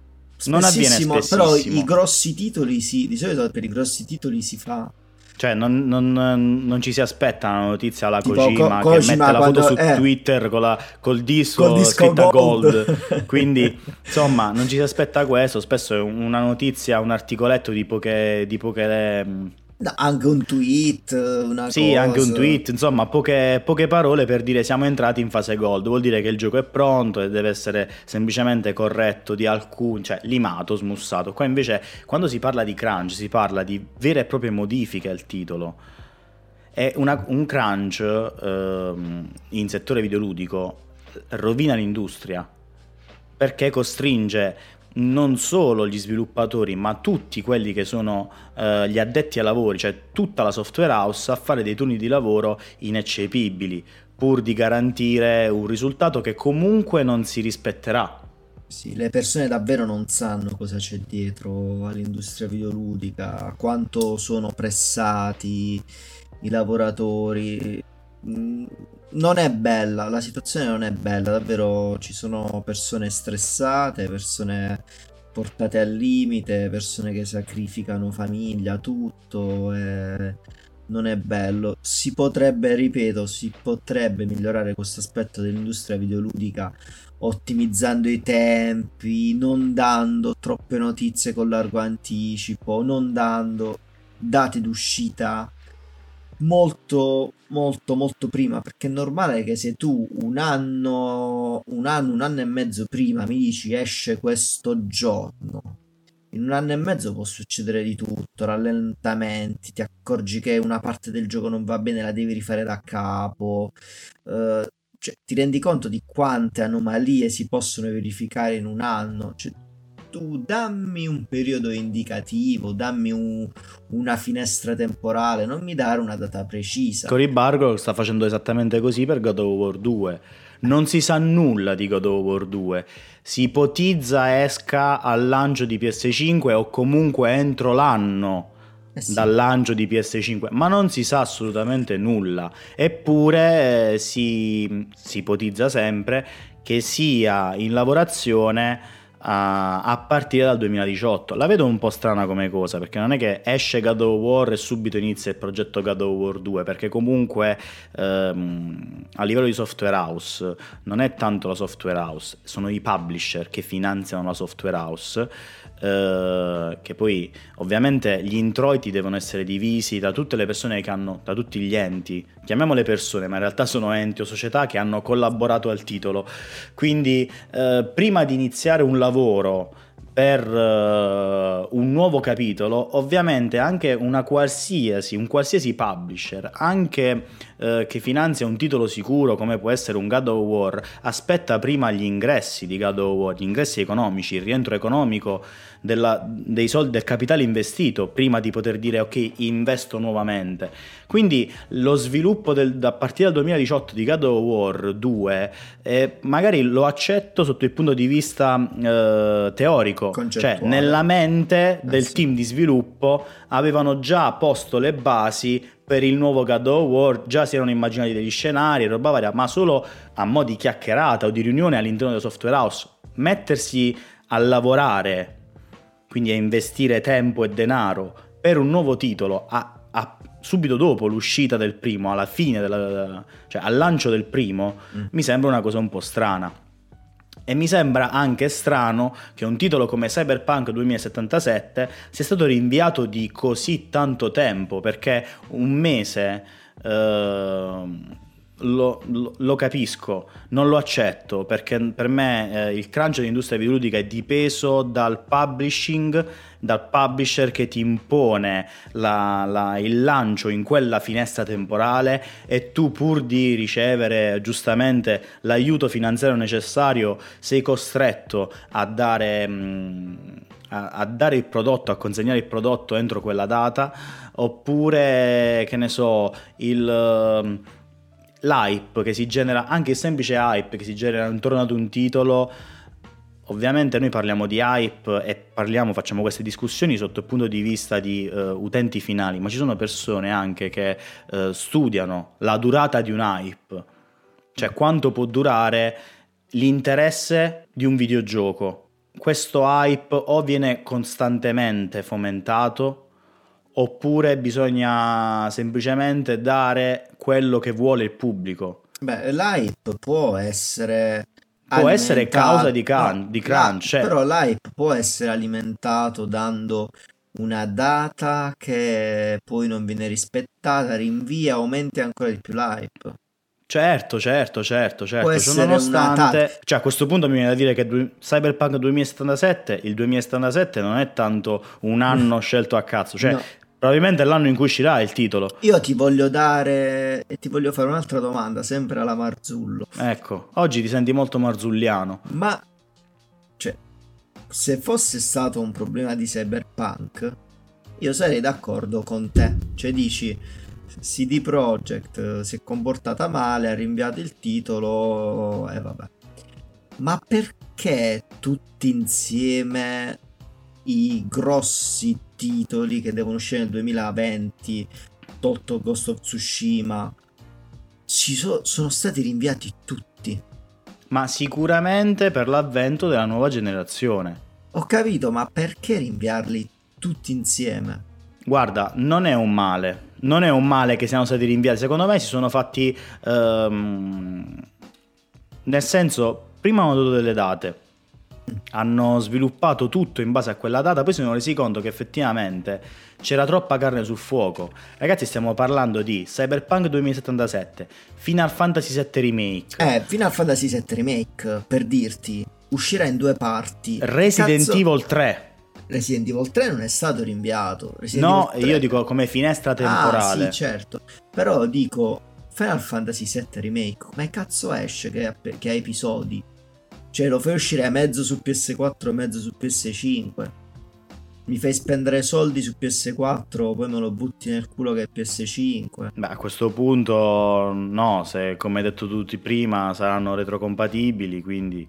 non avviene spessissimo, però i grossi titoli sì, di solito per i grossi titoli si fa. Cioè non, non, non ci si aspetta una notizia alla tipo Kojima Co- Kojima, che mette la quando, foto su eh, Twitter con la, col disco, disco scritta gold, gold. Quindi insomma non ci si aspetta questo, spesso è una notizia, un articoletto di poche... Di poche No, anche un tweet, una sì, cosa. anche un tweet, insomma poche, poche parole per dire siamo entrati in fase gold, vuol dire che il gioco è pronto e deve essere semplicemente corretto di alcun, cioè limato, smussato. Qua invece quando si parla di crunch si parla di vere e proprie modifiche al titolo. È una, un crunch ehm, in settore videoludico rovina l'industria perché costringe non solo gli sviluppatori ma tutti quelli che sono eh, gli addetti ai lavori, cioè tutta la software house, a fare dei turni di lavoro ineccepibili pur di garantire un risultato che comunque non si rispetterà. Sì, le persone davvero non sanno cosa c'è dietro all'industria videoludica, quanto sono pressati i lavoratori. Non è bella, la situazione non è bella, davvero ci sono persone stressate, persone portate al limite, persone che sacrificano famiglia, tutto, e non è bello. Si potrebbe, ripeto, si potrebbe migliorare questo aspetto dell'industria videoludica ottimizzando i tempi, non dando troppe notizie con largo anticipo, non dando date d'uscita molto molto molto prima, perché è normale che se tu un anno un anno un anno e mezzo prima mi dici esce questo giorno, in un anno e mezzo può succedere di tutto, rallentamenti, ti accorgi che una parte del gioco non va bene, la devi rifare da capo, uh, cioè, ti rendi conto di quante anomalie si possono verificare in un anno. Cioè, tu dammi un periodo indicativo, dammi un, una finestra temporale, non mi dare una data precisa. Cory Barlog sta facendo esattamente così per God of War due. Non si sa nulla di God of War due. Si ipotizza esca al lancio di P S cinque o comunque entro l'anno eh sì. dal lancio di P S cinque, ma non si sa assolutamente nulla. Eppure eh, si, si ipotizza sempre che sia in lavorazione A, a partire dal duemiladiciotto. La vedo un po' strana come cosa, perché non è che esce God of War e subito inizia il progetto God of War due, perché comunque ehm, a livello di software house non è tanto la software house, sono i publisher che finanziano la software house, eh, che poi ovviamente gli introiti devono essere divisi da tutte le persone che hanno, da tutti gli enti, chiamiamole persone ma in realtà sono enti o società che hanno collaborato al titolo. Quindi eh, prima di iniziare un lavoro lavoro per uh, un nuovo capitolo, ovviamente anche una qualsiasi, un qualsiasi publisher, anche uh, che finanzia un titolo sicuro come può essere un God of War, aspetta prima gli ingressi di God of War, gli ingressi economici, il rientro economico della, dei soldi, del capitale investito, prima di poter dire ok, investo nuovamente. Quindi lo sviluppo del, a partire dal duemiladiciotto di God of War due eh, magari lo accetto sotto il punto di vista eh, teorico. Concettuale. Cioè nella mente del eh sì. team di sviluppo avevano già posto le basi per il nuovo God of War, già si erano immaginati degli scenari e roba varia, ma solo a mo' di chiacchierata o di riunione all'interno del software house. Mettersi a lavorare, quindi a investire tempo e denaro per un nuovo titolo a, a, subito dopo l'uscita del primo, alla fine della, cioè al lancio del primo, mm. mi sembra una cosa un po' strana. E mi sembra anche strano che un titolo come Cyberpunk duemilasettantasette sia stato rinviato di così tanto tempo, perché un mese eh, lo, lo, lo capisco, non lo accetto, perché per me eh, il crunch dell'industria videoludica è dipeso dal publishing, dal publisher che ti impone la, la, il lancio in quella finestra temporale, e tu pur di ricevere giustamente l'aiuto finanziario necessario sei costretto a dare, a, a dare il prodotto, a consegnare il prodotto entro quella data, oppure che ne so, il... l'hype che si genera, anche il semplice hype che si genera intorno ad un titolo. Ovviamente noi parliamo di hype e parliamo, facciamo queste discussioni sotto il punto di vista di uh, utenti finali, ma ci sono persone anche che uh, studiano la durata di un hype, cioè quanto può durare l'interesse di un videogioco. Questo hype o viene costantemente fomentato, oppure bisogna semplicemente dare quello che vuole il pubblico. Beh, l'hype può essere... può essere causa di, can- no, di crunch, la, però l'hype può essere alimentato dando una data che poi non viene rispettata, rinvia, aumenta ancora di più l'hype. Certo, certo, certo, certo. Cioè, nonostante, cioè, a questo punto mi viene da dire che du- Cyberpunk duemilasettantasette, il duemilasettantasette non è tanto un anno scelto a cazzo, cioè no. Probabilmente è l'anno in cui uscirà il titolo. Io ti voglio dare e ti voglio fare un'altra domanda, sempre alla Marzullo. Ecco, oggi ti senti molto marzulliano. Ma cioè, se fosse stato un problema di Cyberpunk, io sarei d'accordo con te. Cioè dici, C D Projekt si è comportata male, ha rinviato il titolo e eh, vabbè. Ma perché tutti insieme i grossi titoli che devono uscire nel duemilaventi, tolto Ghost of Tsushima, ci so- sono stati rinviati tutti? Ma sicuramente per l'avvento della nuova generazione. Ho capito, ma perché rinviarli tutti insieme? Guarda, non è un male, non è un male che siano stati rinviati. Secondo me si sono fatti um, nel senso, prima hanno dato delle date, hanno sviluppato tutto in base a quella data, poi si sono resi conto che effettivamente c'era troppa carne sul fuoco. Ragazzi, stiamo parlando di Cyberpunk duemilasettantasette, Final Fantasy sette Remake. Eh, Final Fantasy sette Remake, per dirti, uscirà in due parti. Resident Cazzo... Evil tre. Resident Evil tre non è stato rinviato. Resident no, io dico come finestra temporale. Ah, sì, certo. Però dico, Final Fantasy sette Remake, ma cazzo esce che ha, che ha episodi? Cioè, lo fai uscire a mezzo su P S quattro e mezzo su P S cinque. Mi fai spendere soldi su P S quattro, poi me lo butti nel culo che è P S cinque. Beh, a questo punto no, se come hai detto tutti prima saranno retrocompatibili, quindi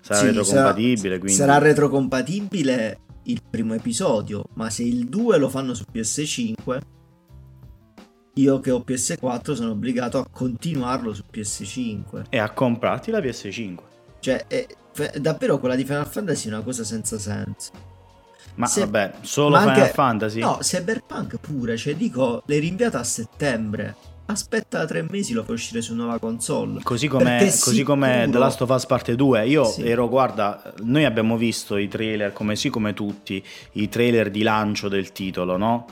sarà sì, retrocompatibile. Sarà, quindi... sarà retrocompatibile il primo episodio, ma se il due lo fanno su P S cinque, io che ho P S quattro sono obbligato a continuarlo su P S cinque. E a comprarti la P S cinque. Cioè, è, f- davvero quella di Final Fantasy è una cosa senza senso. Ma se, vabbè, solo ma Final anche, Fantasy? No, Cyberpunk pure, cioè dico, l'hai rinviata a settembre. Aspetta tre mesi, lo puoi uscire su nuova console. Così come così come The Last of Us parte due. Io sì. ero, guarda, noi abbiamo visto i trailer, come sì come tutti, i trailer di lancio del titolo, no?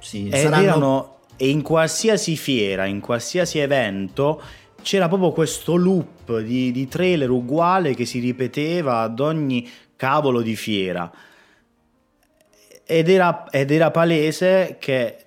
Sì, e saranno... erano, e in qualsiasi fiera, in qualsiasi evento c'era proprio questo loop di, di trailer uguale che si ripeteva ad ogni cavolo di fiera. Ed era, ed era palese che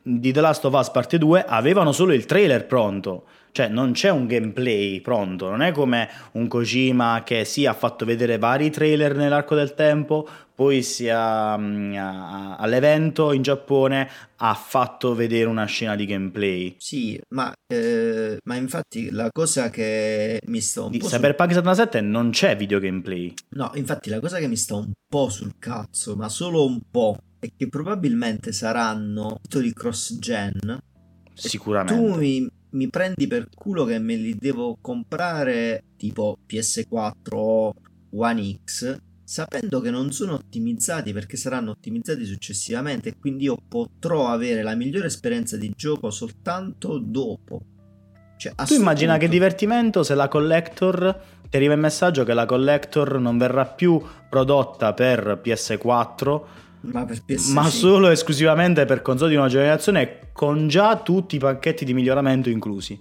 di The Last of Us parte due avevano solo il trailer pronto, cioè non c'è un gameplay pronto. Non è come un Kojima che sì, ha fatto vedere vari trailer nell'arco del tempo, poi sia um, all'evento in Giappone ha fatto vedere una scena di gameplay. Sì, ma, eh, ma infatti la cosa che mi sta un di po' Cyberpunk settantasette non c'è video gameplay. No, infatti la cosa che mi sta un po' sul cazzo, ma solo un po', e che probabilmente saranno titoli cross-gen. Sicuramente. Tu mi, mi prendi per culo che me li devo comprare tipo P S quattro o One X, sapendo che non sono ottimizzati, perché saranno ottimizzati successivamente, e quindi io potrò avere la migliore esperienza di gioco soltanto dopo. Cioè, tu immagina punto... che divertimento se la Collector... ti arriva il messaggio che la Collector non verrà più prodotta per P S quattro, ma per P S cinque, ma solo esclusivamente per console di nuova generazione, con già tutti i pacchetti di miglioramento inclusi.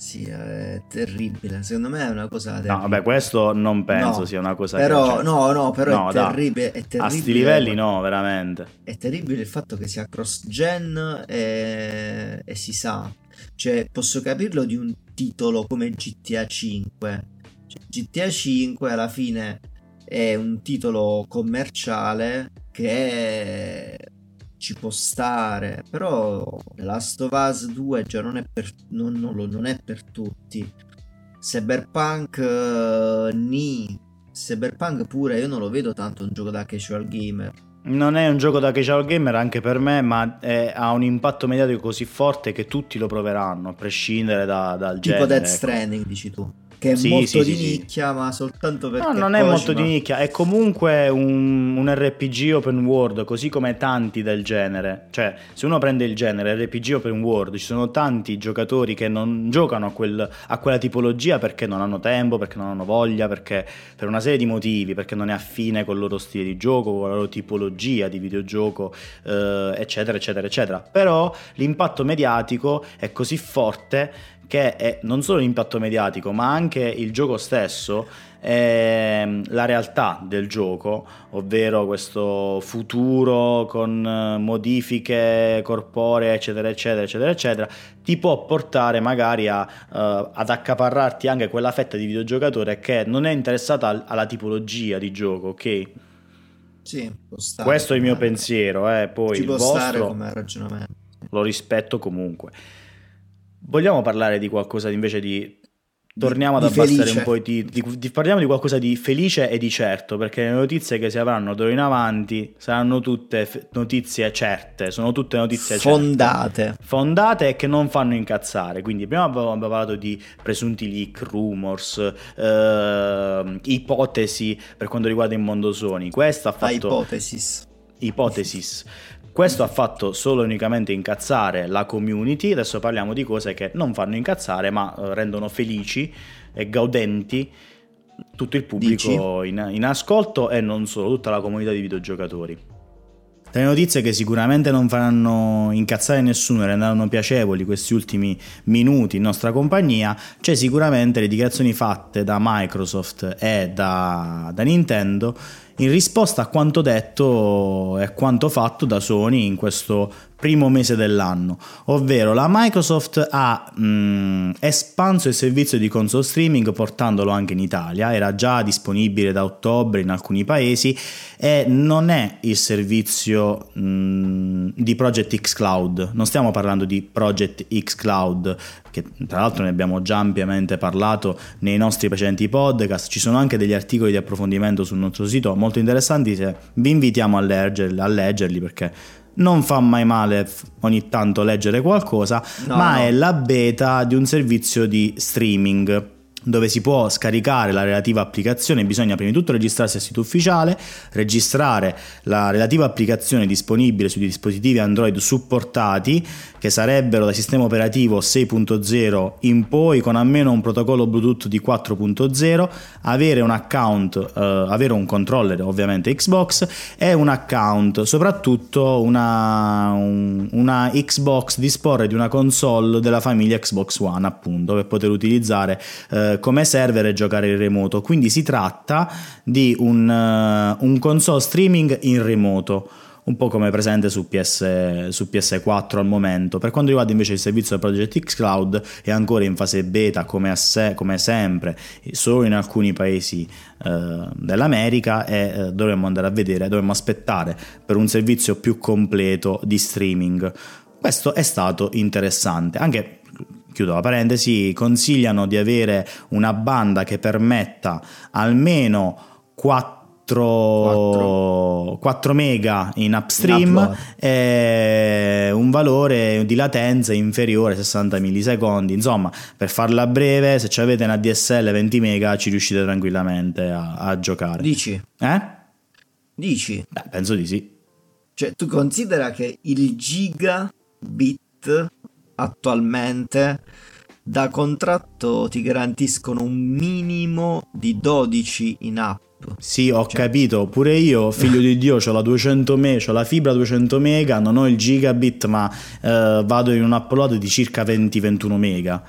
Sì, è terribile. Secondo me è una cosa terribile. No, vabbè, questo non penso no, sia una cosa però, che... no, no, però no, è terribile, è terribile. A sti livelli no, veramente. È terribile il fatto che sia cross-gen e, e si sa. Cioè, posso capirlo di un titolo come G T A cinque. Cioè, G T A cinque alla fine è un titolo commerciale che ci può stare, però The Last of Us due già non è per, non, non, non è per tutti. Cyberpunk uh, ni Cyberpunk pure io non lo vedo tanto un gioco da casual gamer. Non è un gioco da casual gamer anche per me, ma è, ha un impatto mediatico così forte che tutti lo proveranno, a prescindere da, dal tipo genere. Tipo Death Stranding, ecco. Dici tu. Che è sì, molto sì, di sì, nicchia, sì. Ma soltanto perché... No, non è Kojima... molto di nicchia, è comunque un, un R P G open world, così come tanti del genere. Cioè, se uno prende il genere R P G open world, ci sono tanti giocatori che non giocano a, quel, a quella tipologia perché non hanno tempo, perché non hanno voglia, perché per una serie di motivi, perché non è affine col loro stile di gioco, con la loro tipologia di videogioco, eh, eccetera, eccetera, eccetera. Però l'impatto mediatico è così forte che è non solo l'impatto mediatico, ma anche il gioco stesso, ehm, la realtà del gioco, ovvero questo futuro con modifiche corporee, eccetera, eccetera, eccetera, eccetera, ti può portare magari a, eh, ad accaparrarti anche quella fetta di videogiocatore che non è interessata al, alla tipologia di gioco, ok? Sì, può stare. Questo è il mio pensiero, eh, poi il vostro... Ci può stare come ragionamento. Lo rispetto comunque. Vogliamo parlare di qualcosa invece di... Torniamo ad di abbassare felice. Un po' i titoli. Parliamo di qualcosa di felice e di certo, perché le notizie che si avranno d'ora in avanti saranno tutte f- notizie certe, sono tutte notizie fondate. Certe. Fondate e che non fanno incazzare. Quindi prima abbiamo parlato di presunti leak, rumors, eh, ipotesi per quanto riguarda il mondo Sony. Questa ha fatto... Ipotesis. Ipotesis. Questo ha fatto solo e unicamente incazzare la community. Adesso parliamo di cose che non fanno incazzare, ma rendono felici e gaudenti tutto il pubblico in, in ascolto, e non solo, tutta la comunità di videogiocatori. Tra le notizie che sicuramente non faranno incazzare nessuno e renderanno piacevoli questi ultimi minuti in nostra compagnia, c'è sicuramente le dichiarazioni fatte da Microsoft e da, da Nintendo in risposta a quanto detto e quanto fatto da Sony in questo primo mese dell'anno, ovvero la Microsoft ha mh, espanso il servizio di console streaming portandolo anche in Italia. Era già disponibile da ottobre in alcuni paesi e non è il servizio mh, di Project X Cloud. Non stiamo parlando di Project X Cloud, che tra l'altro ne abbiamo già ampiamente parlato nei nostri precedenti podcast. Ci sono anche degli articoli di approfondimento sul nostro sito molto interessanti, se vi invitiamo a leggerli, a leggerli perché non fa mai male ogni tanto leggere qualcosa, no, ma no. È la beta di un servizio di streaming dove si può scaricare la relativa applicazione. Bisogna prima di tutto registrarsi al sito ufficiale, registrare la relativa applicazione disponibile sui dispositivi Android supportati, che sarebbero da sistema operativo sei punto zero in poi, con almeno un protocollo Bluetooth di quattro punto zero, avere un account, eh, avere un controller ovviamente Xbox e un account, soprattutto una, un, una Xbox, disporre di una console della famiglia Xbox One appunto, per poter utilizzare eh, come server e giocare in remoto. Quindi si tratta di un, uh, un console streaming in remoto, un po' come presente su, P S, su P S quattro al momento. Per quanto riguarda invece il servizio del Project X Cloud, è ancora in fase beta come, a se, come sempre, solo in alcuni paesi uh, dell'America, e uh, dovremmo andare a vedere, dovremmo aspettare per un servizio più completo di streaming. Questo è stato interessante. Anche, chiudo la parentesi, consigliano di avere una banda che permetta almeno quattro, quattro. quattro mega in upstream, in e un valore di latenza inferiore a sessanta millisecondi. Insomma, per farla breve, se ci avete una D S L venti mega ci riuscite tranquillamente a, a giocare. Dici? Eh? Dici? Beh, penso di sì. Cioè, tu considera che il gigabit attualmente da contratto ti garantiscono un minimo di dodici in app. Sì, ho cioè... capito, pure io, figlio di Dio, c'ho la duecento me, c'ho la fibra duecento mega, non ho il gigabit, ma eh, vado in un upload di circa venti ventuno mega.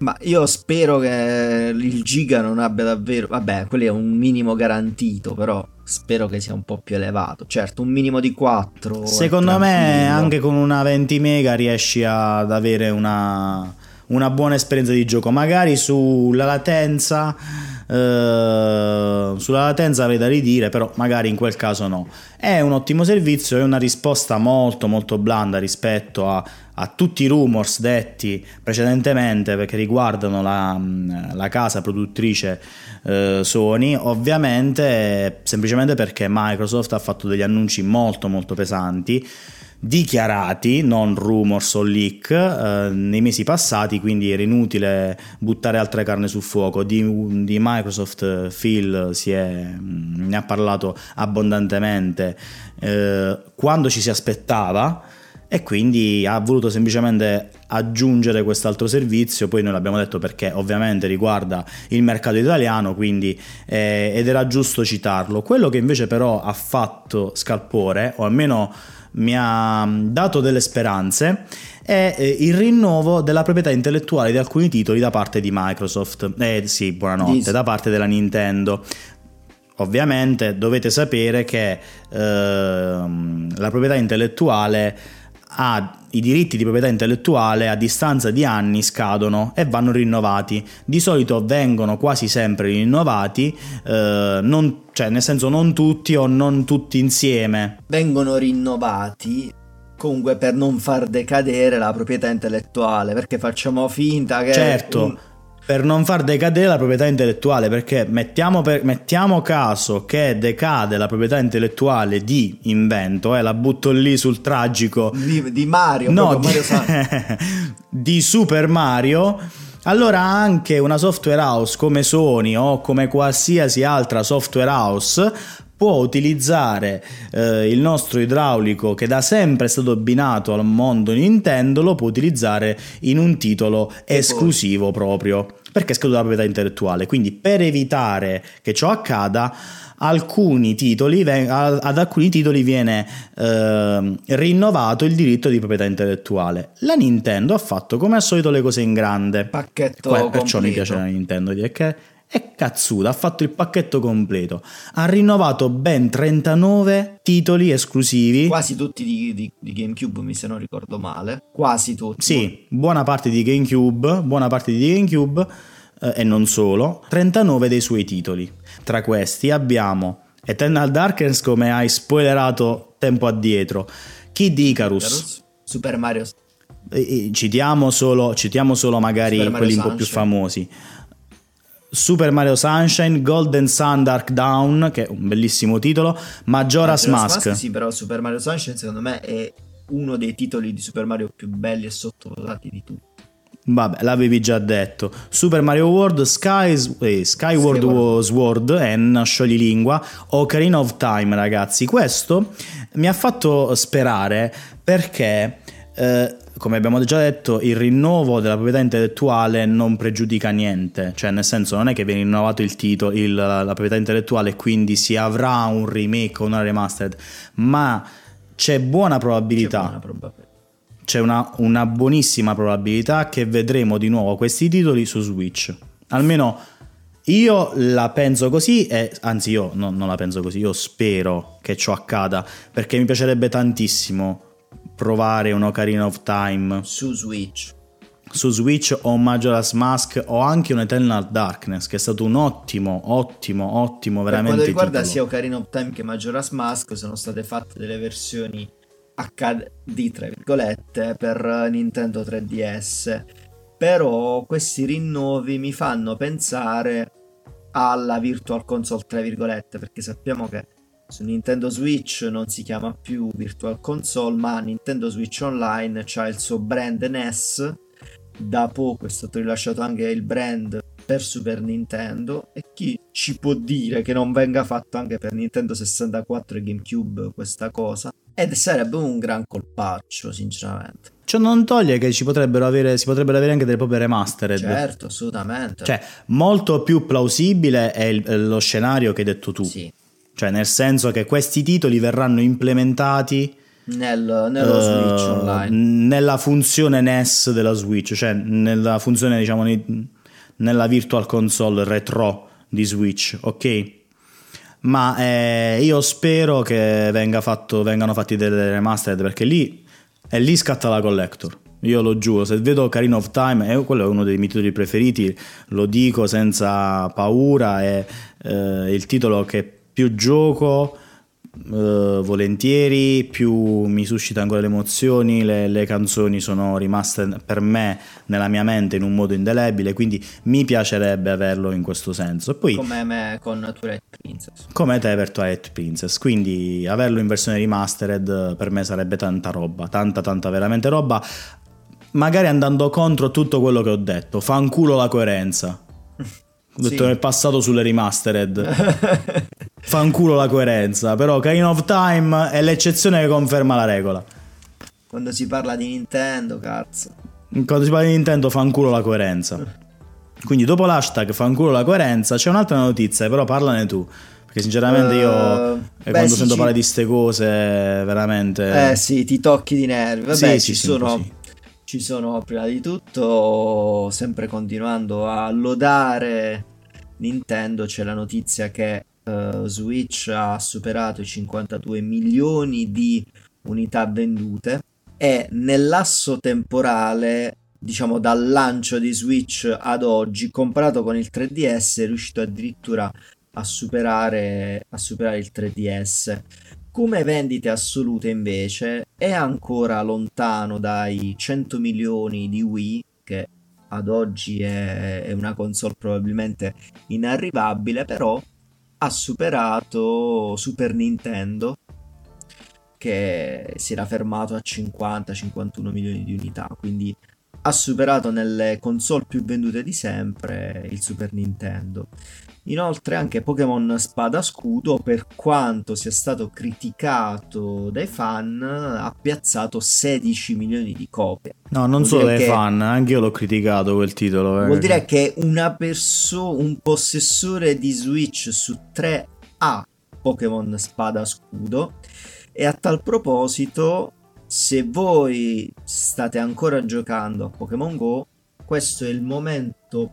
Ma io spero che il giga non abbia davvero, vabbè, quello è un minimo garantito, però spero che sia un po' più elevato. Certo, un minimo di quattro. Secondo me anche con una venti mega riesci ad avere una, una buona esperienza di gioco. Magari sulla latenza eh, sulla latenza avrei da ridire, però magari in quel caso no. È un ottimo servizio, è una risposta molto molto blanda rispetto a a tutti i rumors detti precedentemente, perché riguardano la, la casa produttrice eh, Sony, ovviamente, semplicemente perché Microsoft ha fatto degli annunci molto molto pesanti, dichiarati, non rumors o leak, eh, nei mesi passati, quindi era inutile buttare altre carne sul fuoco. Di, di Microsoft Phil si è, ne ha parlato abbondantemente eh, quando ci si aspettava, e quindi ha voluto semplicemente aggiungere quest'altro servizio. Poi noi l'abbiamo detto perché ovviamente riguarda il mercato italiano, quindi eh, ed era giusto citarlo. Quello che invece però ha fatto scalpore, o almeno mi ha dato delle speranze, è eh, il rinnovo della proprietà intellettuale di alcuni titoli da parte di Microsoft, eh sì, buonanotte, Dis- da parte della Nintendo. Ovviamente dovete sapere che eh, la proprietà intellettuale ha i diritti di proprietà intellettuale, a distanza di anni scadono e vanno rinnovati. Di solito vengono quasi sempre rinnovati, eh, non, cioè nel senso non tutti o non tutti insieme. Vengono rinnovati comunque per non far decadere la proprietà intellettuale, perché facciamo finta che... Certo. Un... Per non far decadere la proprietà intellettuale, perché mettiamo, per, mettiamo caso che decade la proprietà intellettuale di invento, eh, la butto lì sul tragico... Di, di Mario, no, di, Mario di Super Mario... Allora anche una software house come Sony o come qualsiasi altra software house può utilizzare eh, il nostro idraulico, che da sempre è stato abbinato al mondo Nintendo, lo può utilizzare in un titolo e esclusivo poi. proprio, perché è scaduta la proprietà intellettuale. Quindi, per evitare che ciò accada, alcuni titoli, ad alcuni titoli viene eh, rinnovato il diritto di proprietà intellettuale. La Nintendo ha fatto come al solito le cose in grande, pacchetto qua, perciò mi piace la Nintendo, dire che è cazzuta, ha fatto il pacchetto completo, ha rinnovato ben trentanove titoli esclusivi, quasi tutti di, di, di GameCube, mi se non ricordo male, quasi tutti, sì, buona parte di GameCube, buona parte di GameCube eh, e non solo, trentanove dei suoi titoli. Tra questi abbiamo Eternal Darkness, come hai spoilerato tempo addietro, Kid Icarus, Icarus. Super Mario, eh, citiamo solo, citiamo solo magari quelli un po' più famosi, Super Mario Sunshine, Golden Sun Dark Dawn, che è un bellissimo titolo, Majora's, Majora's Mask. Mask sì, però Super Mario Sunshine secondo me è uno dei titoli di Super Mario più belli e sottovalutati di tutti. Vabbè, l'avevi già detto. Super Mario World, Sky, eh, Skyward Skyward. Sword e scioglilingua, Ocarina of Time, ragazzi. Questo mi ha fatto sperare perché... Eh, come abbiamo già detto, il rinnovo della proprietà intellettuale non pregiudica niente, cioè nel senso non è che viene rinnovato il titolo, il, la proprietà intellettuale, quindi si avrà un remake o una remastered, ma c'è buona probabilità, c'è, buona probabilità. c'è una, una buonissima probabilità che vedremo di nuovo questi titoli su Switch, almeno io la penso così, e, anzi io no, non la penso così, io spero che ciò accada, perché mi piacerebbe tantissimo provare un Ocarina of Time su Switch, su Switch o Majora's Mask o anche un Eternal Darkness, che è stato un ottimo, ottimo, ottimo veramente. Per quanto riguarda titolo. Sia Ocarina of Time che Majora's Mask, sono state fatte delle versioni acca di, tra virgolette, per Nintendo tre D S, però questi rinnovi mi fanno pensare alla Virtual Console, tra virgolette, perché sappiamo che su Nintendo Switch non si chiama più Virtual Console, ma Nintendo Switch Online c'ha il suo brand N E S. Da poco è stato rilasciato anche il brand per Super Nintendo, e chi ci può dire che non venga fatto anche per Nintendo sessantaquattro e GameCube questa cosa? Ed sarebbe un gran colpaccio, sinceramente. Cioè non toglie che ci potrebbero avere, si potrebbero avere anche delle proprie remastered. Certo, assolutamente. Cioè molto più plausibile è il, lo scenario che hai detto tu. Sì. Cioè nel senso che questi titoli verranno implementati Nel, nello uh, Switch Online, nella funzione N E S della Switch, cioè nella funzione, diciamo, nella Virtual Console retro di Switch, ok? Ma eh, io spero che venga fatto, vengano fatti delle remastered, perché lì, e lì scatta la collector. Io lo giuro, se vedo Ocarina of Time, eh, quello è uno dei miei titoli preferiti, lo dico senza paura, è eh, il titolo che più gioco eh, volentieri, più mi suscita ancora le emozioni, le, le canzoni sono rimaste per me nella mia mente in un modo indelebile, quindi mi piacerebbe averlo in questo senso. E poi, come me con Twilight Princess, come te per Twilight Princess, quindi averlo in versione remastered per me sarebbe tanta roba, tanta tanta veramente roba, magari andando contro tutto quello che ho detto, fanculo la coerenza. Ho detto sì. Nel passato sulle remastered fanculo la coerenza, però Ocarina of Time è l'eccezione che conferma la regola. Quando si parla di Nintendo, cazzo, quando si parla di Nintendo fanculo la coerenza. Quindi dopo l'hashtag fanculo la coerenza c'è un'altra notizia, però parlane tu, perché sinceramente io uh, beh, quando sì, sento ci... parlare di ste cose veramente eh sì, ti tocchi di nervi. Vabbè, sì, ci sì, sono sì. Ci sono, prima di tutto, sempre continuando a lodare Nintendo, c'è la notizia che uh, Switch ha superato i cinquantadue milioni di unità vendute, e nell'asso temporale, diciamo dal lancio di Switch ad oggi, comparato con il tre D S, è riuscito addirittura a superare, a superare il tre D S. Come vendite assolute invece è ancora lontano dai cento milioni di Wii, che ad oggi è, è una console probabilmente inarrivabile, però ha superato Super Nintendo, che si era fermato a cinquanta cinquantuno milioni di unità, quindi ha superato nelle console più vendute di sempre il Super Nintendo. Inoltre anche Pokémon Spada Scudo, per quanto sia stato criticato dai fan, ha piazzato sedici milioni di copie. No, non vuol solo dai che... fan, anche io l'ho criticato quel titolo. Eh. Vuol dire che una perso- un possessore di Switch su tre ha Pokémon Spada Scudo, e a tal proposito, se voi state ancora giocando a Pokémon GO, questo è il momento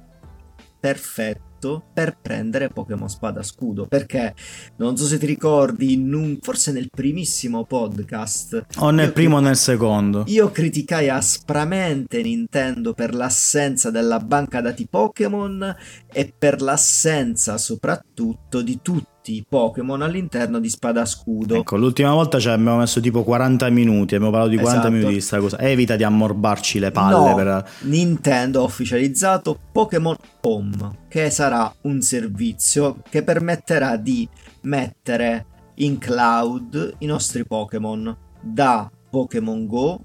perfetto per prendere Pokémon Spada Scudo, perché non so se ti ricordi, in un, forse nel primissimo podcast o nel primo o nel secondo, io criticai aspramente Nintendo per l'assenza della banca dati Pokémon e per l'assenza soprattutto di tutti i Pokémon all'interno di Spada Scudo. Ecco, l'ultima volta ci abbiamo messo tipo quaranta minuti, abbiamo parlato di quaranta esatto. minuti di questa cosa. Evita di ammorbarci le palle. No, per... Nintendo ha ufficializzato Pokémon Home, che sarà un servizio che permetterà di mettere in cloud i nostri Pokémon, da Pokémon GO,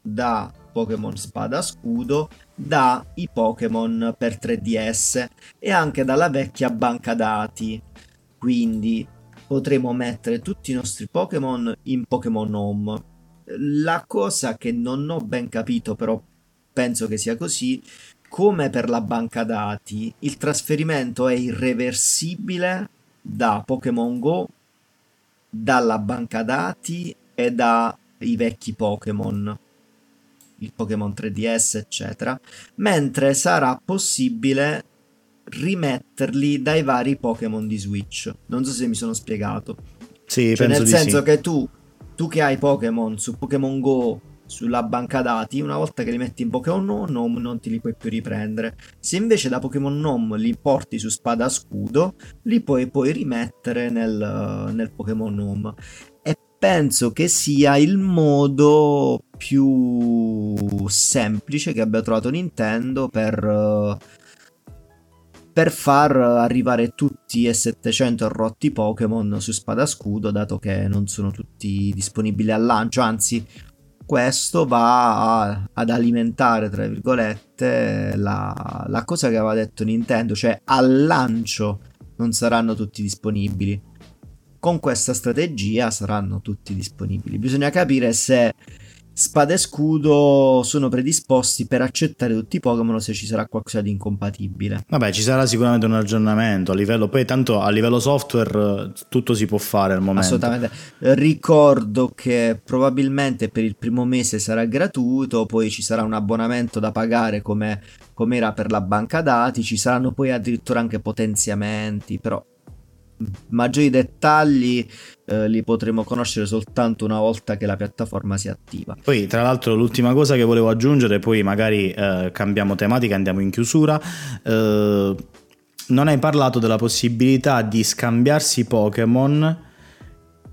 da Pokémon Spada Scudo, da i Pokémon per tre D S e anche dalla vecchia banca dati. Quindi potremo mettere tutti i nostri Pokémon in Pokémon Home. La cosa che non ho ben capito, però penso che sia così, come per la banca dati, il trasferimento è irreversibile da Pokémon GO, dalla banca dati e dai vecchi Pokémon, il Pokémon tre D S, eccetera, mentre sarà possibile rimetterli dai vari Pokémon di Switch. Non so se mi sono spiegato. Sì, cioè, penso nel di senso sì. che tu tu che hai Pokémon su Pokémon GO, sulla banca dati, una volta che li metti in Pokémon Home non ti li puoi più riprendere. Se invece da Pokémon Home li porti su Spada Scudo, li puoi poi rimettere nel, nel Pokémon Home. E penso che sia il modo più semplice che abbia trovato Nintendo per... per far arrivare tutti e settecento rotti Pokémon su Spada Scudo, dato che non sono tutti disponibili al lancio. Anzi, questo va a, ad alimentare, tra virgolette, la, la cosa che aveva detto Nintendo, cioè al lancio non saranno tutti disponibili. Con questa strategia saranno tutti disponibili. Bisogna capire se Spada e Scudo sono predisposti per accettare tutti i Pokémon, se ci sarà qualcosa di incompatibile. Vabbè, ci sarà sicuramente un aggiornamento a livello, poi tanto a livello software tutto si può fare al momento. Assolutamente. Ricordo che probabilmente per il primo mese sarà gratuito, poi ci sarà un abbonamento da pagare come era per la banca dati, ci saranno poi addirittura anche potenziamenti, però maggiori dettagli eh, li potremo conoscere soltanto una volta che la piattaforma si attiva. Poi, tra l'altro, l'ultima cosa che volevo aggiungere, poi magari eh, cambiamo tematica, andiamo in chiusura. Eh, non hai parlato della possibilità di scambiarsi Pokémon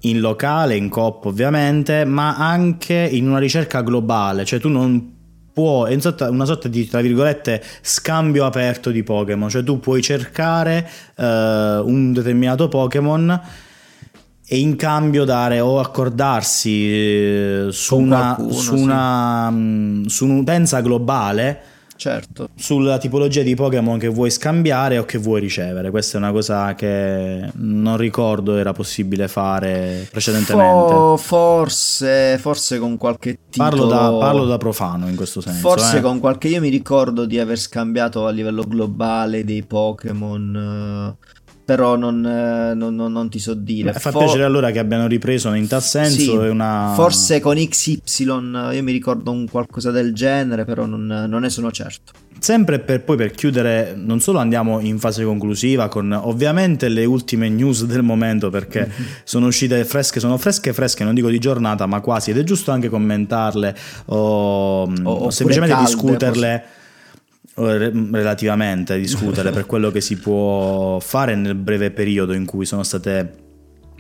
in locale, in coop ovviamente, ma anche in una ricerca globale, cioè tu non puoi, è una sorta, una sorta di, tra virgolette, scambio aperto di Pokémon, cioè tu puoi cercare uh, un determinato Pokémon e in cambio dare o accordarsi su con una qualcuno, su sì. una mh, su un'utenza globale, certo, sulla tipologia di Pokémon che vuoi scambiare o che vuoi ricevere. Questa è una cosa che non ricordo era possibile fare precedentemente. For, forse forse con qualche titolo, parlo da, parlo da profano in questo senso, forse eh. con qualche, io mi ricordo di aver scambiato a livello globale dei Pokémon, però non, non, non, non ti so dire. Fa For... piacere allora che abbiano ripreso in tal senso, sì, una... forse con X Y, io mi ricordo un qualcosa del genere, però non, non ne sono certo. Sempre per poi per chiudere, non solo andiamo in fase conclusiva con ovviamente le ultime news del momento, perché mm-hmm. sono uscite fresche, sono fresche fresche, non dico di giornata ma quasi, ed è giusto anche commentarle o, o semplicemente calde, discuterle posso... relativamente a discutere per quello che si può fare nel breve periodo in cui sono state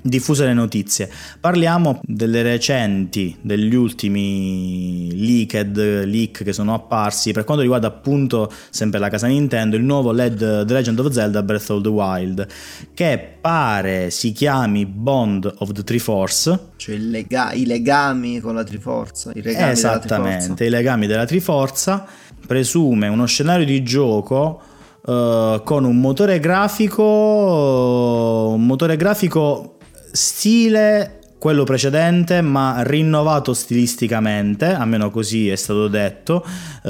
diffuse le notizie. Parliamo delle recenti, degli ultimi leaked, leak che sono apparsi per quanto riguarda appunto sempre la casa Nintendo, il nuovo L E D The Legend of Zelda Breath of the Wild, che pare si chiami Bond of the Triforce, cioè il lega- i legami con la Triforza, i legami esattamente, Triforza. I legami della Triforza, presume uno scenario di gioco uh, con un motore grafico uh, un motore grafico stile quello precedente ma rinnovato stilisticamente, almeno così è stato detto. Uh,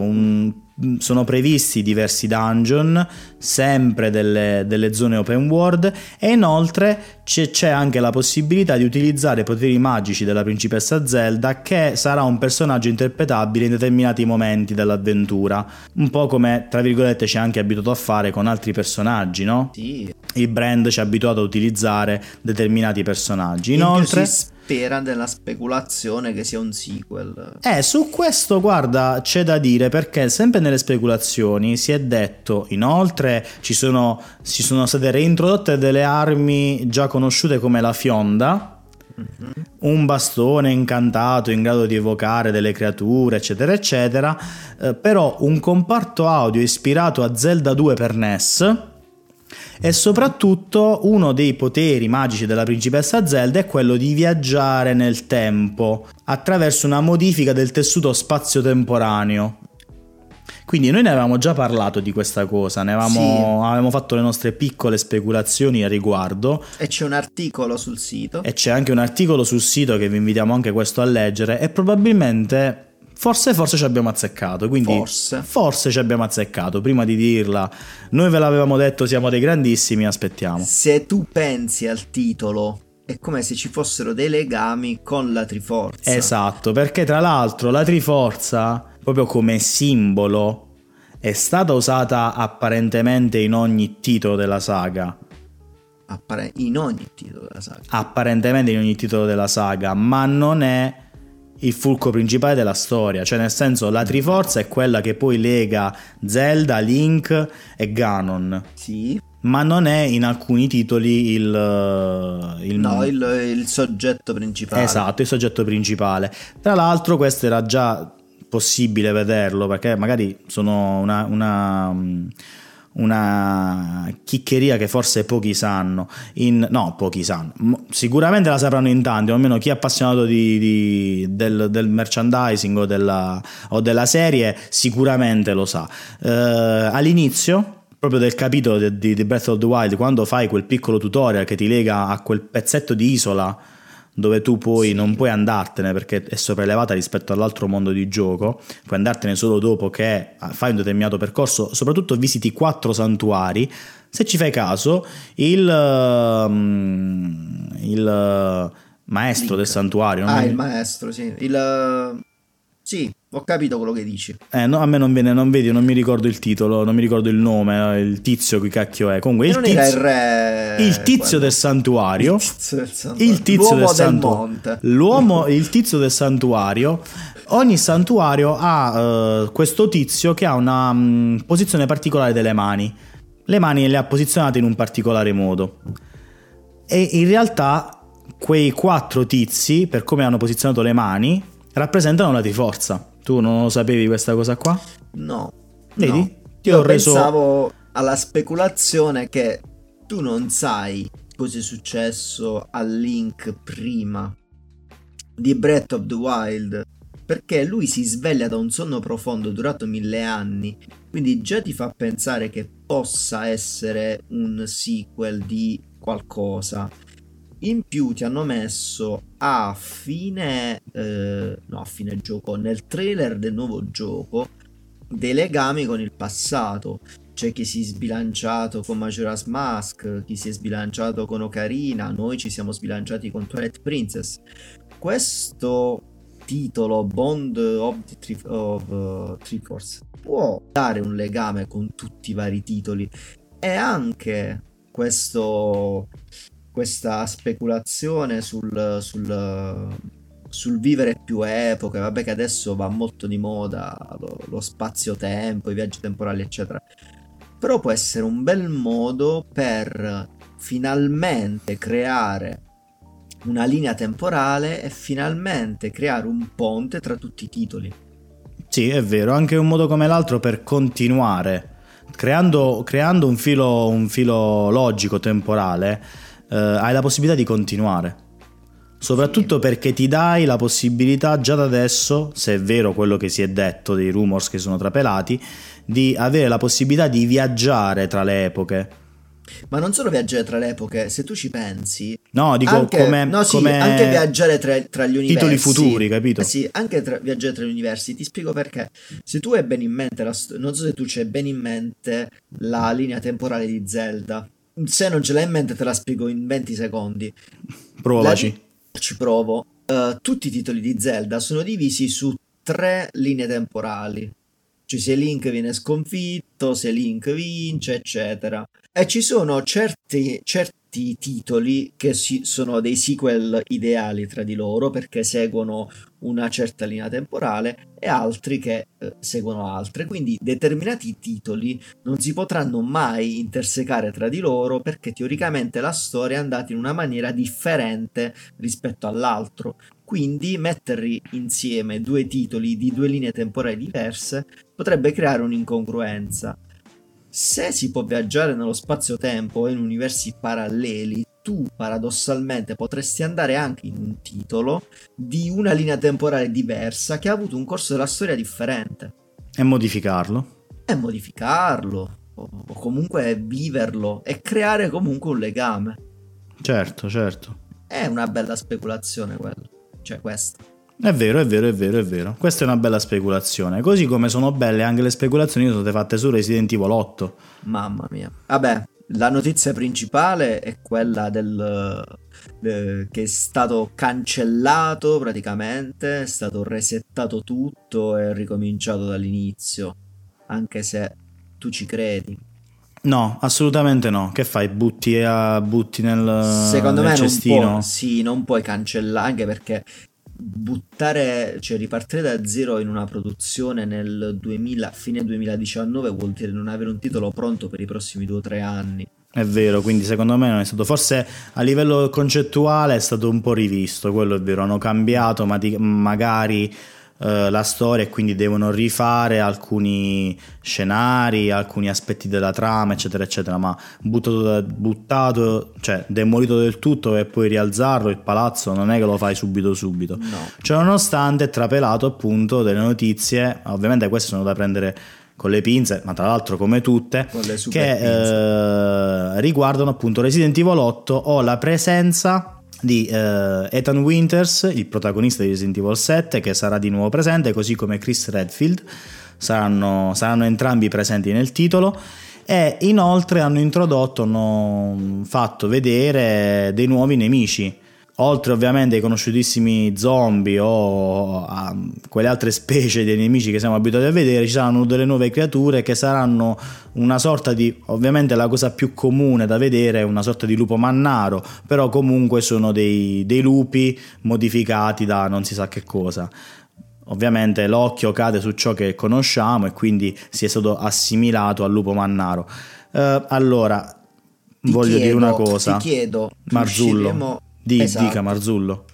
un, sono previsti diversi dungeon, sempre delle, delle zone open world, e inoltre c'è, c'è anche la possibilità di utilizzare i poteri magici della principessa Zelda, che sarà un personaggio interpretabile in determinati momenti dell'avventura, un po' come tra virgolette ci è anche abituato a fare con altri personaggi, no? Sì. Il brand ci è abituato a utilizzare determinati personaggi. Inoltre spera della speculazione che sia un sequel. Eh, su questo guarda c'è da dire, perché sempre nelle speculazioni si è detto, inoltre ci sono, ci sono state reintrodotte delle armi già conosciute come la fionda, mm-hmm. un bastone incantato in grado di evocare delle creature eccetera eccetera, eh, però un comparto audio ispirato a Zelda due per N E S. E soprattutto uno dei poteri magici della principessa Zelda è quello di viaggiare nel tempo attraverso una modifica del tessuto spazio-temporaneo. Quindi noi ne avevamo già parlato di questa cosa, ne avevamo, sì. avevamo fatto le nostre piccole speculazioni a riguardo. E c'è un articolo sul sito. E c'è anche un articolo sul sito che vi invitiamo anche questo a leggere, e probabilmente... Forse forse ci abbiamo azzeccato, quindi forse. forse ci abbiamo azzeccato, prima di dirla noi ve l'avevamo detto, siamo dei grandissimi, aspettiamo. Se tu pensi al titolo è come se ci fossero dei legami con la Triforza. Esatto, perché tra l'altro la Triforza proprio come simbolo è stata usata apparentemente in ogni titolo della saga. Appare- in ogni titolo della saga. Apparentemente in ogni titolo della saga, ma non è il fulcro principale della storia, cioè nel senso la Triforza è quella che poi lega Zelda, Link e Ganon. Sì. Ma non è in alcuni titoli il, il... No, il, il soggetto principale. Esatto, il soggetto principale. Tra l'altro questo era già possibile vederlo, perché magari sono una... una una chiccheria che forse pochi sanno, in, no pochi sanno, sicuramente la sapranno in tanti, o almeno chi è appassionato di, di, del, del merchandising o della, o della serie sicuramente lo sa. Eh, all'inizio proprio del capitolo di, di Breath of the Wild, quando fai quel piccolo tutorial che ti lega a quel pezzetto di isola dove tu poi sì. non puoi andartene perché è sopraelevata rispetto all'altro mondo di gioco, puoi andartene solo dopo che fai un determinato percorso, soprattutto visiti quattro santuari. Se ci fai caso, il, um, il maestro Link. del santuario... Non ah, mi... il maestro, sì. Il... Sì, ho capito quello che dici. Eh, no, a me non viene, non vedi, non mi ricordo il titolo, non mi ricordo il nome, il tizio che cacchio è. Comunque, il tizio, il, re... il tizio del santuario, il tizio del santuario, il tizio l'uomo del, santu... del monte, l'uomo, il tizio del santuario. Ogni santuario ha uh, questo tizio che ha una um, posizione particolare delle mani. Le mani le ha posizionate in un particolare modo. E in realtà quei quattro tizi, per come hanno posizionato le mani, rappresentano la Triforza. Tu non lo sapevi questa cosa qua? No. Vedi? No. Ti Io ho reso... pensavo alla speculazione che tu non sai cosa è successo a Link prima di Breath of the Wild, perché lui si sveglia da un sonno profondo durato mille anni, quindi già ti fa pensare che possa essere un sequel di qualcosa. In più ti hanno messo a fine eh, no a fine gioco, nel trailer del nuovo gioco, dei legami con il passato. C'è chi si è sbilanciato con Majora's Mask, chi si è sbilanciato con Ocarina, noi ci siamo sbilanciati con Twilight Princess. Questo titolo Bond of the tri- of, uh, Triforce può dare un legame con tutti i vari titoli, e anche questo questa speculazione sul, sul, sul vivere più epoche, vabbè che adesso va molto di moda lo, lo spazio-tempo, i viaggi temporali eccetera, però può essere un bel modo per finalmente creare una linea temporale e finalmente creare un ponte tra tutti i titoli. Sì, è vero, anche un modo come l'altro per continuare creando, creando un filo, un filo logico temporale. eh, hai la possibilità di continuare, soprattutto sì, perché ti dai la possibilità già da adesso, se è vero quello che si è detto dei rumors che sono trapelati, di avere la possibilità di viaggiare tra le epoche. Ma non solo viaggiare tra le epoche, se tu ci pensi, no, dico anche, come, no, sì, come anche viaggiare tra, tra gli universi, titoli futuri, capito? Eh sì, anche tra, viaggiare tra gli universi. Ti spiego perché. Se tu hai ben in mente la, non so se tu c'hai ben in mente la linea temporale di Zelda. Se non ce l'hai in mente te la spiego in venti secondi. Provaci. La, ci provo. uh, Tutti i titoli di Zelda sono divisi su tre linee temporali. Cioè, se Link viene sconfitto, se Link vince, eccetera. E ci sono certi, certi titoli che si, sono dei sequel ideali tra di loro perché seguono una certa linea temporale e altri che eh, seguono altre. Quindi determinati titoli non si potranno mai intersecare tra di loro perché teoricamente la storia è andata in una maniera differente rispetto all'altro. Quindi metterli insieme, due titoli di due linee temporali diverse, potrebbe creare un'incongruenza. Se si può viaggiare nello spazio-tempo e in universi paralleli, tu paradossalmente potresti andare anche in un titolo di una linea temporale diversa che ha avuto un corso della storia differente. E modificarlo. E modificarlo, o comunque viverlo, e creare comunque un legame. Certo, certo. È una bella speculazione quella. Cioè questo è vero, è vero, è vero, è vero. Questa è una bella speculazione. Così come sono belle anche le speculazioni che sono state fatte su Resident Evil otto. Mamma mia. Vabbè, la notizia principale è quella del de, che è stato cancellato praticamente, è stato resettato tutto e ricominciato dall'inizio. Anche se tu ci credi. No, assolutamente no. Che fai? Butti, a, butti nel cestino? Secondo me non puoi, sì, non puoi cancellare, anche perché buttare, cioè ripartire da zero in una produzione nel duemila, fine duemiladiciannove vuol dire non avere un titolo pronto per i prossimi due o tre anni. È vero, quindi secondo me non è stato, forse a livello concettuale è stato un po' rivisto, quello è vero, hanno cambiato ma ti, magari... la storia e quindi devono rifare alcuni scenari, alcuni aspetti della trama, eccetera eccetera, ma buttato, buttato cioè demolito del tutto e poi rialzarlo il palazzo non è che lo fai subito subito, no. Cioè nonostante è trapelato appunto delle notizie, ovviamente queste sono da prendere con le pinze, ma tra l'altro come tutte, che eh, riguardano appunto Resident Evil otto o la presenza di uh, Ethan Winters, il protagonista di Resident Evil sette, che sarà di nuovo presente, così come Chris Redfield saranno, saranno entrambi presenti nel titolo. E inoltre hanno introdotto, hanno fatto vedere dei nuovi nemici, oltre ovviamente ai conosciutissimi zombie o a quelle altre specie dei nemici che siamo abituati a vedere. Ci saranno delle nuove creature che saranno una sorta di, ovviamente la cosa più comune da vedere è una sorta di lupo mannaro, però comunque sono dei, dei lupi modificati da non si sa che cosa. Ovviamente l'occhio cade su ciò che conosciamo e quindi si è stato assimilato al lupo mannaro. eh, allora ti voglio chiedo, dire una cosa ti chiedo Marzullo. Di, esatto. Dica Marzullo.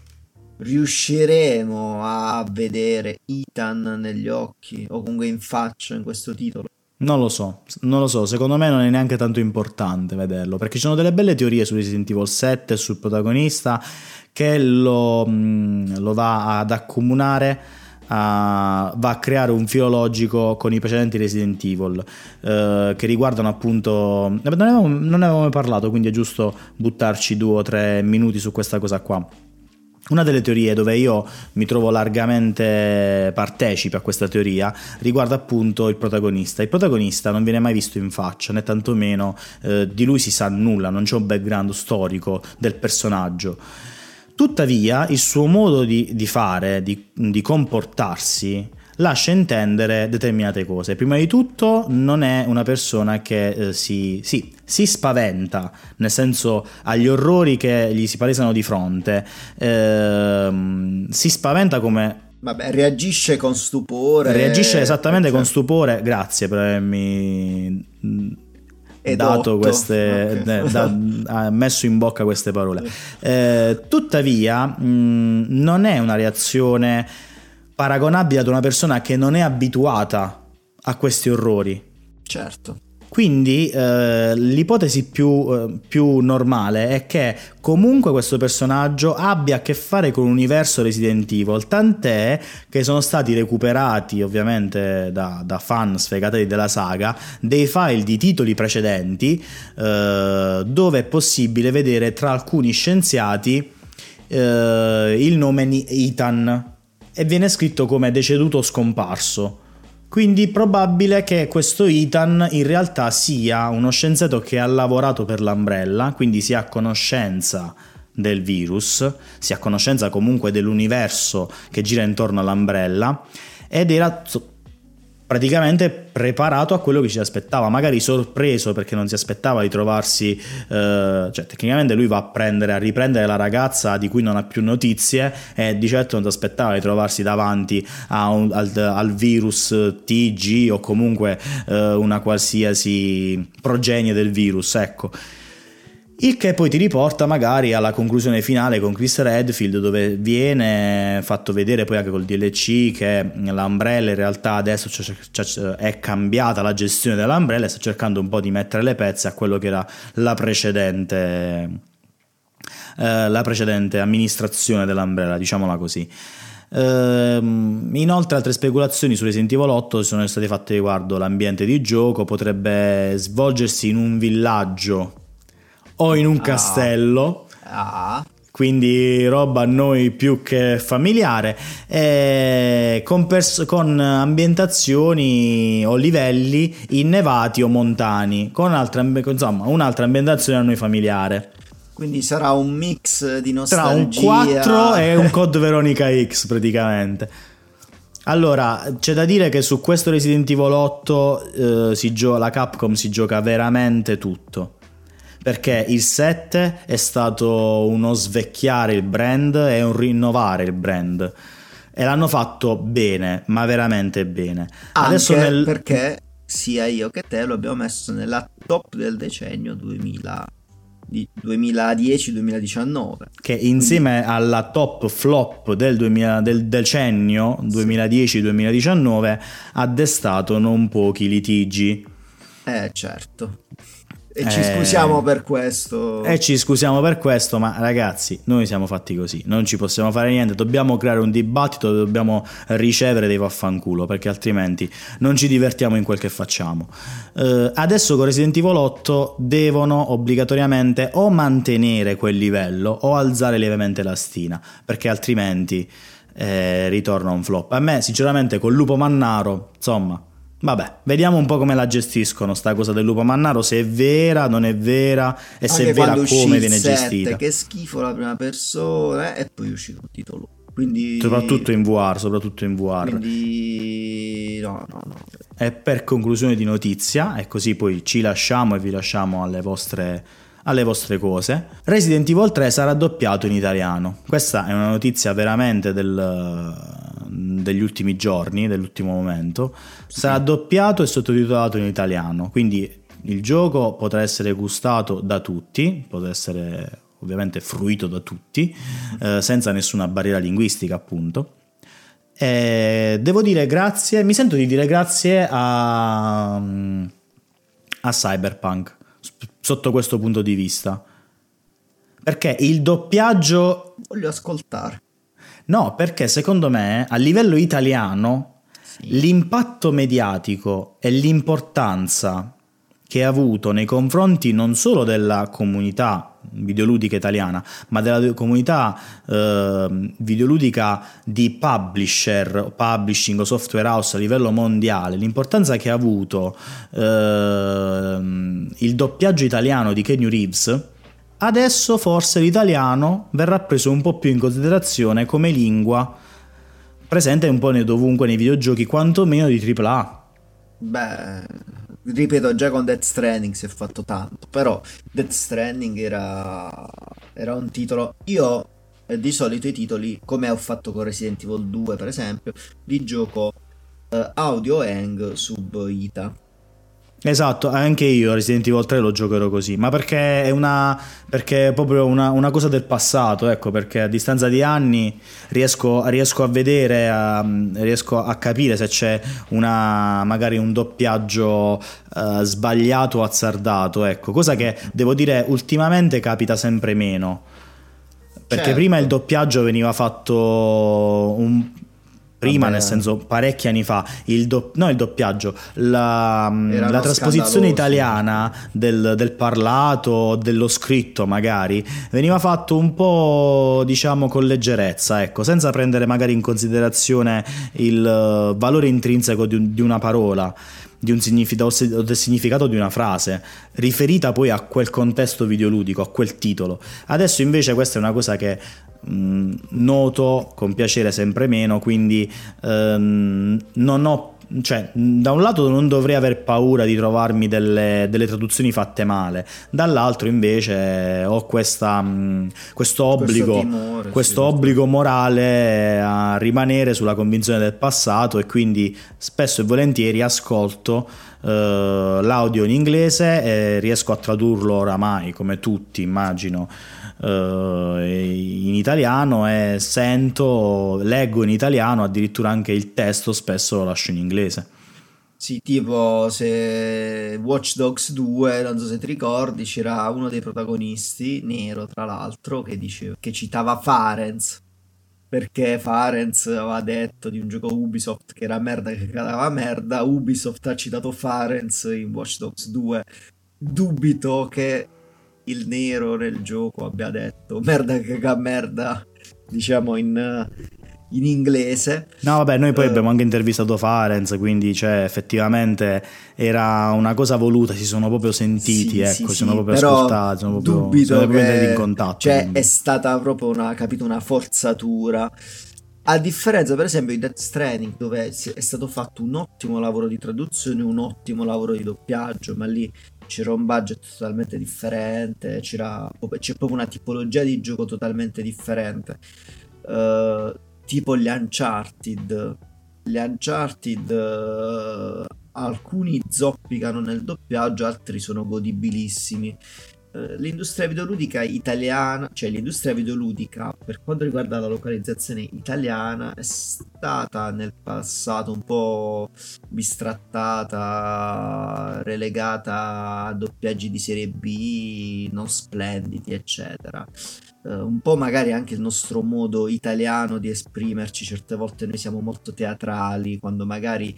Riusciremo a vedere Ethan negli occhi o comunque in faccia in questo titolo? Non lo so, non lo so, secondo me non è neanche tanto importante vederlo, perché ci sono delle belle teorie su Resident Evil sette, sul protagonista che lo, lo va ad accomunare, a, va a creare un filo logico con i precedenti Resident Evil, eh, che riguardano appunto, non avevamo, non avevamo mai parlato, quindi è giusto buttarci due o tre minuti su questa cosa qua. Una delle teorie dove io mi trovo largamente partecipe a questa teoria riguarda appunto il protagonista. Il protagonista non viene mai visto in faccia, né tantomeno eh, di lui si sa nulla, non c'è un background storico del personaggio. Tuttavia il suo modo di, di fare, di, di comportarsi, lascia intendere determinate cose. Prima di tutto non è una persona che eh, si, si, si spaventa, nel senso agli orrori che gli si palesano di fronte, eh, si spaventa come... Vabbè, reagisce con stupore. Reagisce esattamente, cioè... con stupore, grazie per avermi... dato queste, okay. eh, da, ha messo in bocca queste parole. Eh, tuttavia, mh, non è una reazione paragonabile ad una persona che non è abituata a questi orrori. Certo. Quindi eh, l'ipotesi più, eh, più normale è che comunque questo personaggio abbia a che fare con l'universo Resident Evil, tant'è che sono stati recuperati ovviamente da, da fan sfegatati della saga dei file di titoli precedenti, eh, dove è possibile vedere tra alcuni scienziati eh, il nome Ethan e viene scritto come deceduto o scomparso. Quindi probabile che questo Ethan in realtà sia uno scienziato che ha lavorato per l'Umbrella, quindi sia a conoscenza del virus, sia a conoscenza comunque dell'universo che gira intorno all'Umbrella, ed era praticamente preparato a quello che ci aspettava, magari sorpreso perché non si aspettava di trovarsi, eh, cioè tecnicamente lui va a prendere, a riprendere la ragazza di cui non ha più notizie e di certo non si aspettava di trovarsi davanti a un, al, al virus T G o comunque eh, una qualsiasi progenie del virus, ecco. Il che poi ti riporta magari alla conclusione finale con Chris Redfield, dove viene fatto vedere poi anche col D L C che l'Umbrella in realtà adesso è cambiata, la gestione dell'Umbrella, e sta cercando un po' di mettere le pezze a quello che era la precedente, eh, la precedente amministrazione dell'Umbrella, diciamola così. Inoltre altre speculazioni su Resident Evil otto sono state fatte riguardo l'ambiente di gioco, potrebbe svolgersi in un villaggio o in un ah. castello, ah. quindi roba a noi più che familiare, eh, con, pers- con ambientazioni o livelli innevati o montani, con altre, insomma un'altra ambientazione a noi familiare. Quindi sarà un mix di nostalgia tra un quattro e un Code Veronica X praticamente. Allora, c'è da dire che su questo Resident Evil otto eh, si gio- la Capcom si gioca veramente tutto, perché il sette è stato uno svecchiare il brand e un rinnovare il brand, e l'hanno fatto bene, ma veramente bene. Anche adesso nel... perché sia io che te lo abbiamo messo nella top del decennio duemila duemiladieci duemiladiciannove, che insieme quindi... alla top flop del, duemila, del decennio duemiladieci duemiladiciannove ha destato non pochi litigi. Eh certo. E ci scusiamo eh, per questo. E ci scusiamo per questo, ma ragazzi, noi siamo fatti così, non ci possiamo fare niente, dobbiamo creare un dibattito, dobbiamo ricevere dei vaffanculo, perché altrimenti non ci divertiamo in quel che facciamo. Eh, adesso con Resident Evil otto devono obbligatoriamente o mantenere quel livello o alzare lievemente la stina, perché altrimenti eh, ritorna un flop. A me, sinceramente, col Lupo Mannaro, insomma... Vabbè, vediamo un po' come la gestiscono sta cosa del Lupo Mannaro, se è vera, non è vera, e se è vera come viene gestita. Che schifo la prima persona, e poi è uscito il titolo. Quindi... Soprattutto in V R, soprattutto in V R. Quindi no, no, no. È per conclusione di notizia, e così poi ci lasciamo e vi lasciamo alle vostre... alle vostre cose. Resident Evil tre sarà doppiato in italiano. Questa è una notizia veramente del, degli ultimi giorni, dell'ultimo momento. Sarà doppiato e sottotitolato in italiano, quindi il gioco potrà essere gustato da tutti, potrà essere ovviamente fruito da tutti, eh, senza nessuna barriera linguistica, appunto. E devo dire grazie, mi sento di dire grazie a, a Cyberpunk sotto questo punto di vista, perché il doppiaggio voglio ascoltare, no, perché secondo me a livello italiano sì. l'impatto mediatico e l'importanza che ha avuto nei confronti non solo della comunità videoludica italiana, ma della comunità eh, videoludica di publisher, publishing o software house a livello mondiale, l'importanza che ha avuto eh, il doppiaggio italiano di Keanu Reeves, adesso forse l'italiano verrà preso un po' più in considerazione come lingua presente un po' ne dovunque nei videogiochi, quantomeno di tripla A. Beh... Ripeto, già con Death Stranding si è fatto tanto, però Death Stranding era, era un titolo... Io eh, di solito i titoli, come ho fatto con Resident Evil due per esempio, li gioco eh, audio hang sub ita. Esatto, anche io Resident Evil tre lo giocherò così, ma perché è una perché è proprio una, una cosa del passato, ecco, perché a distanza di anni riesco, riesco a vedere, a, riesco a capire se c'è una magari un doppiaggio uh, sbagliato o azzardato, ecco, cosa che devo dire ultimamente capita sempre meno, perché certo. prima il doppiaggio veniva fatto un prima nel senso parecchi anni fa il, do, no, il doppiaggio la, la trasposizione italiana del, del parlato, dello scritto magari veniva fatto un po', diciamo, con leggerezza, ecco, senza prendere magari in considerazione il valore intrinseco di, un, di una parola, di un significato, del significato di una frase riferita poi a quel contesto videoludico, a quel titolo. Adesso invece questa è una cosa che mh, noto con piacere sempre meno, quindi ehm, non ho, cioè, da un lato non dovrei aver paura di trovarmi delle, delle traduzioni fatte male, dall'altro invece ho questa, mh, questo obbligo, questo timore, questo sì, obbligo morale a rimanere sulla convinzione del passato, e quindi spesso e volentieri ascolto uh, l'audio in inglese e riesco a tradurlo oramai, come tutti immagino, uh, in italiano, e sento, leggo in italiano, addirittura anche il testo spesso lo lascio in inglese. Sì, tipo se Watch Dogs due, non so se ti ricordi, c'era uno dei protagonisti, nero tra l'altro, che diceva, che citava Farenz, perché Farenz aveva detto di un gioco Ubisoft che era merda, che cadava merda. Ubisoft ha citato Farenz in Watch Dogs due. Dubito che il nero nel gioco abbia detto merda che caga merda, diciamo in... in inglese. No, vabbè, noi poi uh, abbiamo anche intervistato Farenz, quindi cioè effettivamente era una cosa voluta, si sono proprio sentiti, sì, ecco, sì, si sono sì, proprio ascoltati, sono proprio, dubito sono proprio che, in contatto. Cioè, quindi è stata proprio una, capito, una forzatura. A differenza, per esempio, di Death Stranding, dove è stato fatto un ottimo lavoro di traduzione, un ottimo lavoro di doppiaggio, ma lì c'era un budget totalmente differente, c'era c'è proprio una tipologia di gioco totalmente differente. Uh, tipo gli Uncharted gli Uncharted eh, alcuni zoppicano nel doppiaggio, altri sono godibilissimi. Eh, l'industria videoludica italiana, cioè l'industria videoludica per quanto riguarda la localizzazione italiana, è stata nel passato un po' bistrattata, relegata a doppiaggi di serie B non splendidi, eccetera. Uh, un po' magari anche il nostro modo italiano di esprimerci, certe volte noi siamo molto teatrali, quando magari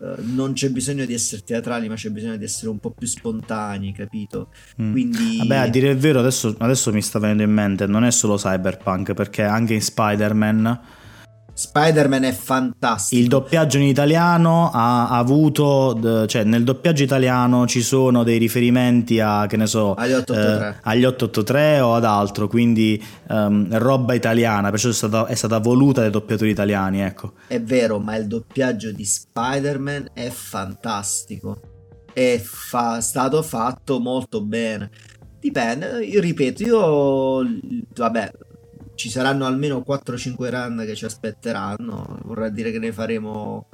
uh, non c'è bisogno di essere teatrali, ma c'è bisogno di essere un po' più spontanei, capito? Mm. Quindi vabbè, a dire il vero adesso, adesso mi sta venendo in mente, non è solo Cyberpunk, perché anche in Spider-Man Spider-Man è fantastico. Il doppiaggio in italiano ha avuto, cioè nel doppiaggio italiano ci sono dei riferimenti a, che ne so, agli otto otto tre, eh, agli otto otto tre o ad altro, quindi um, roba italiana, perciò è stata, è stata voluta dai doppiatori italiani, ecco. È vero, ma il doppiaggio di Spider-Man è fantastico, è fa- stato fatto molto bene. Dipende, io ripeto, io vabbè, ci saranno almeno quattro cinque run che ci aspetteranno, vorrà dire che ne faremo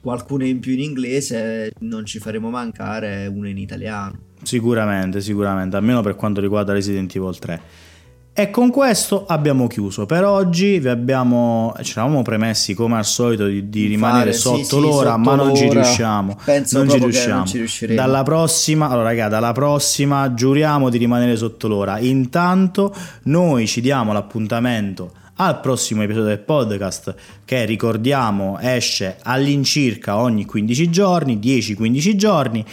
qualcuna in più in inglese, non ci faremo mancare una in italiano. Sicuramente, sicuramente, almeno per quanto riguarda Resident Evil tre. E con questo abbiamo chiuso per oggi, vi abbiamo, ci eravamo premessi come al solito di, di rimanere Fare, sotto sì, sì, l'ora, sotto ma l'ora. non ci riusciamo, Penso non ci riusciamo. Non ci riusciremo. Dalla prossima, allora raga, dalla prossima giuriamo di rimanere sotto l'ora. Intanto noi ci diamo l'appuntamento al prossimo episodio del podcast, che ricordiamo esce all'incirca ogni quindici giorni, dieci quindici giorni.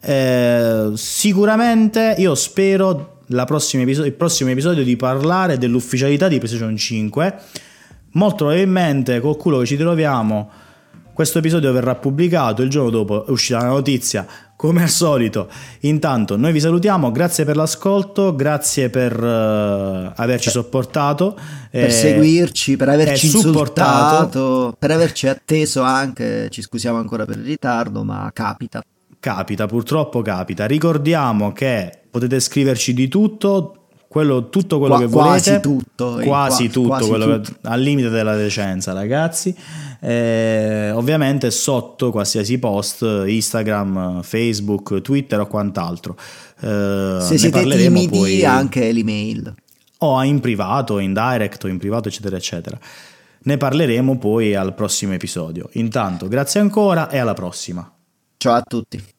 Eh, sicuramente io spero La prossima episodio, il prossimo episodio di parlare dell'ufficialità di PlayStation cinque. Molto probabilmente col culo che ci troviamo questo episodio verrà pubblicato, il giorno dopo uscirà la notizia come al solito. Intanto noi vi salutiamo, grazie per l'ascolto, grazie per uh, averci sopportato, per eh, seguirci, per averci supportato, per averci atteso anche, ci scusiamo ancora per il ritardo, ma capita. Capita, purtroppo capita. Ricordiamo che potete scriverci di tutto, quello, tutto quello Qua, che volete, quasi tutto, quasi qua, tutto, quasi quello tutto. Che, al limite della decenza, ragazzi. Eh, ovviamente sotto qualsiasi post, Instagram, Facebook, Twitter o quant'altro. Eh, Se siete timidi, poi anche l'email. O in privato, in direct, o in privato, eccetera, eccetera. Ne parleremo poi al prossimo episodio. Intanto, grazie ancora e alla prossima. Ciao a tutti.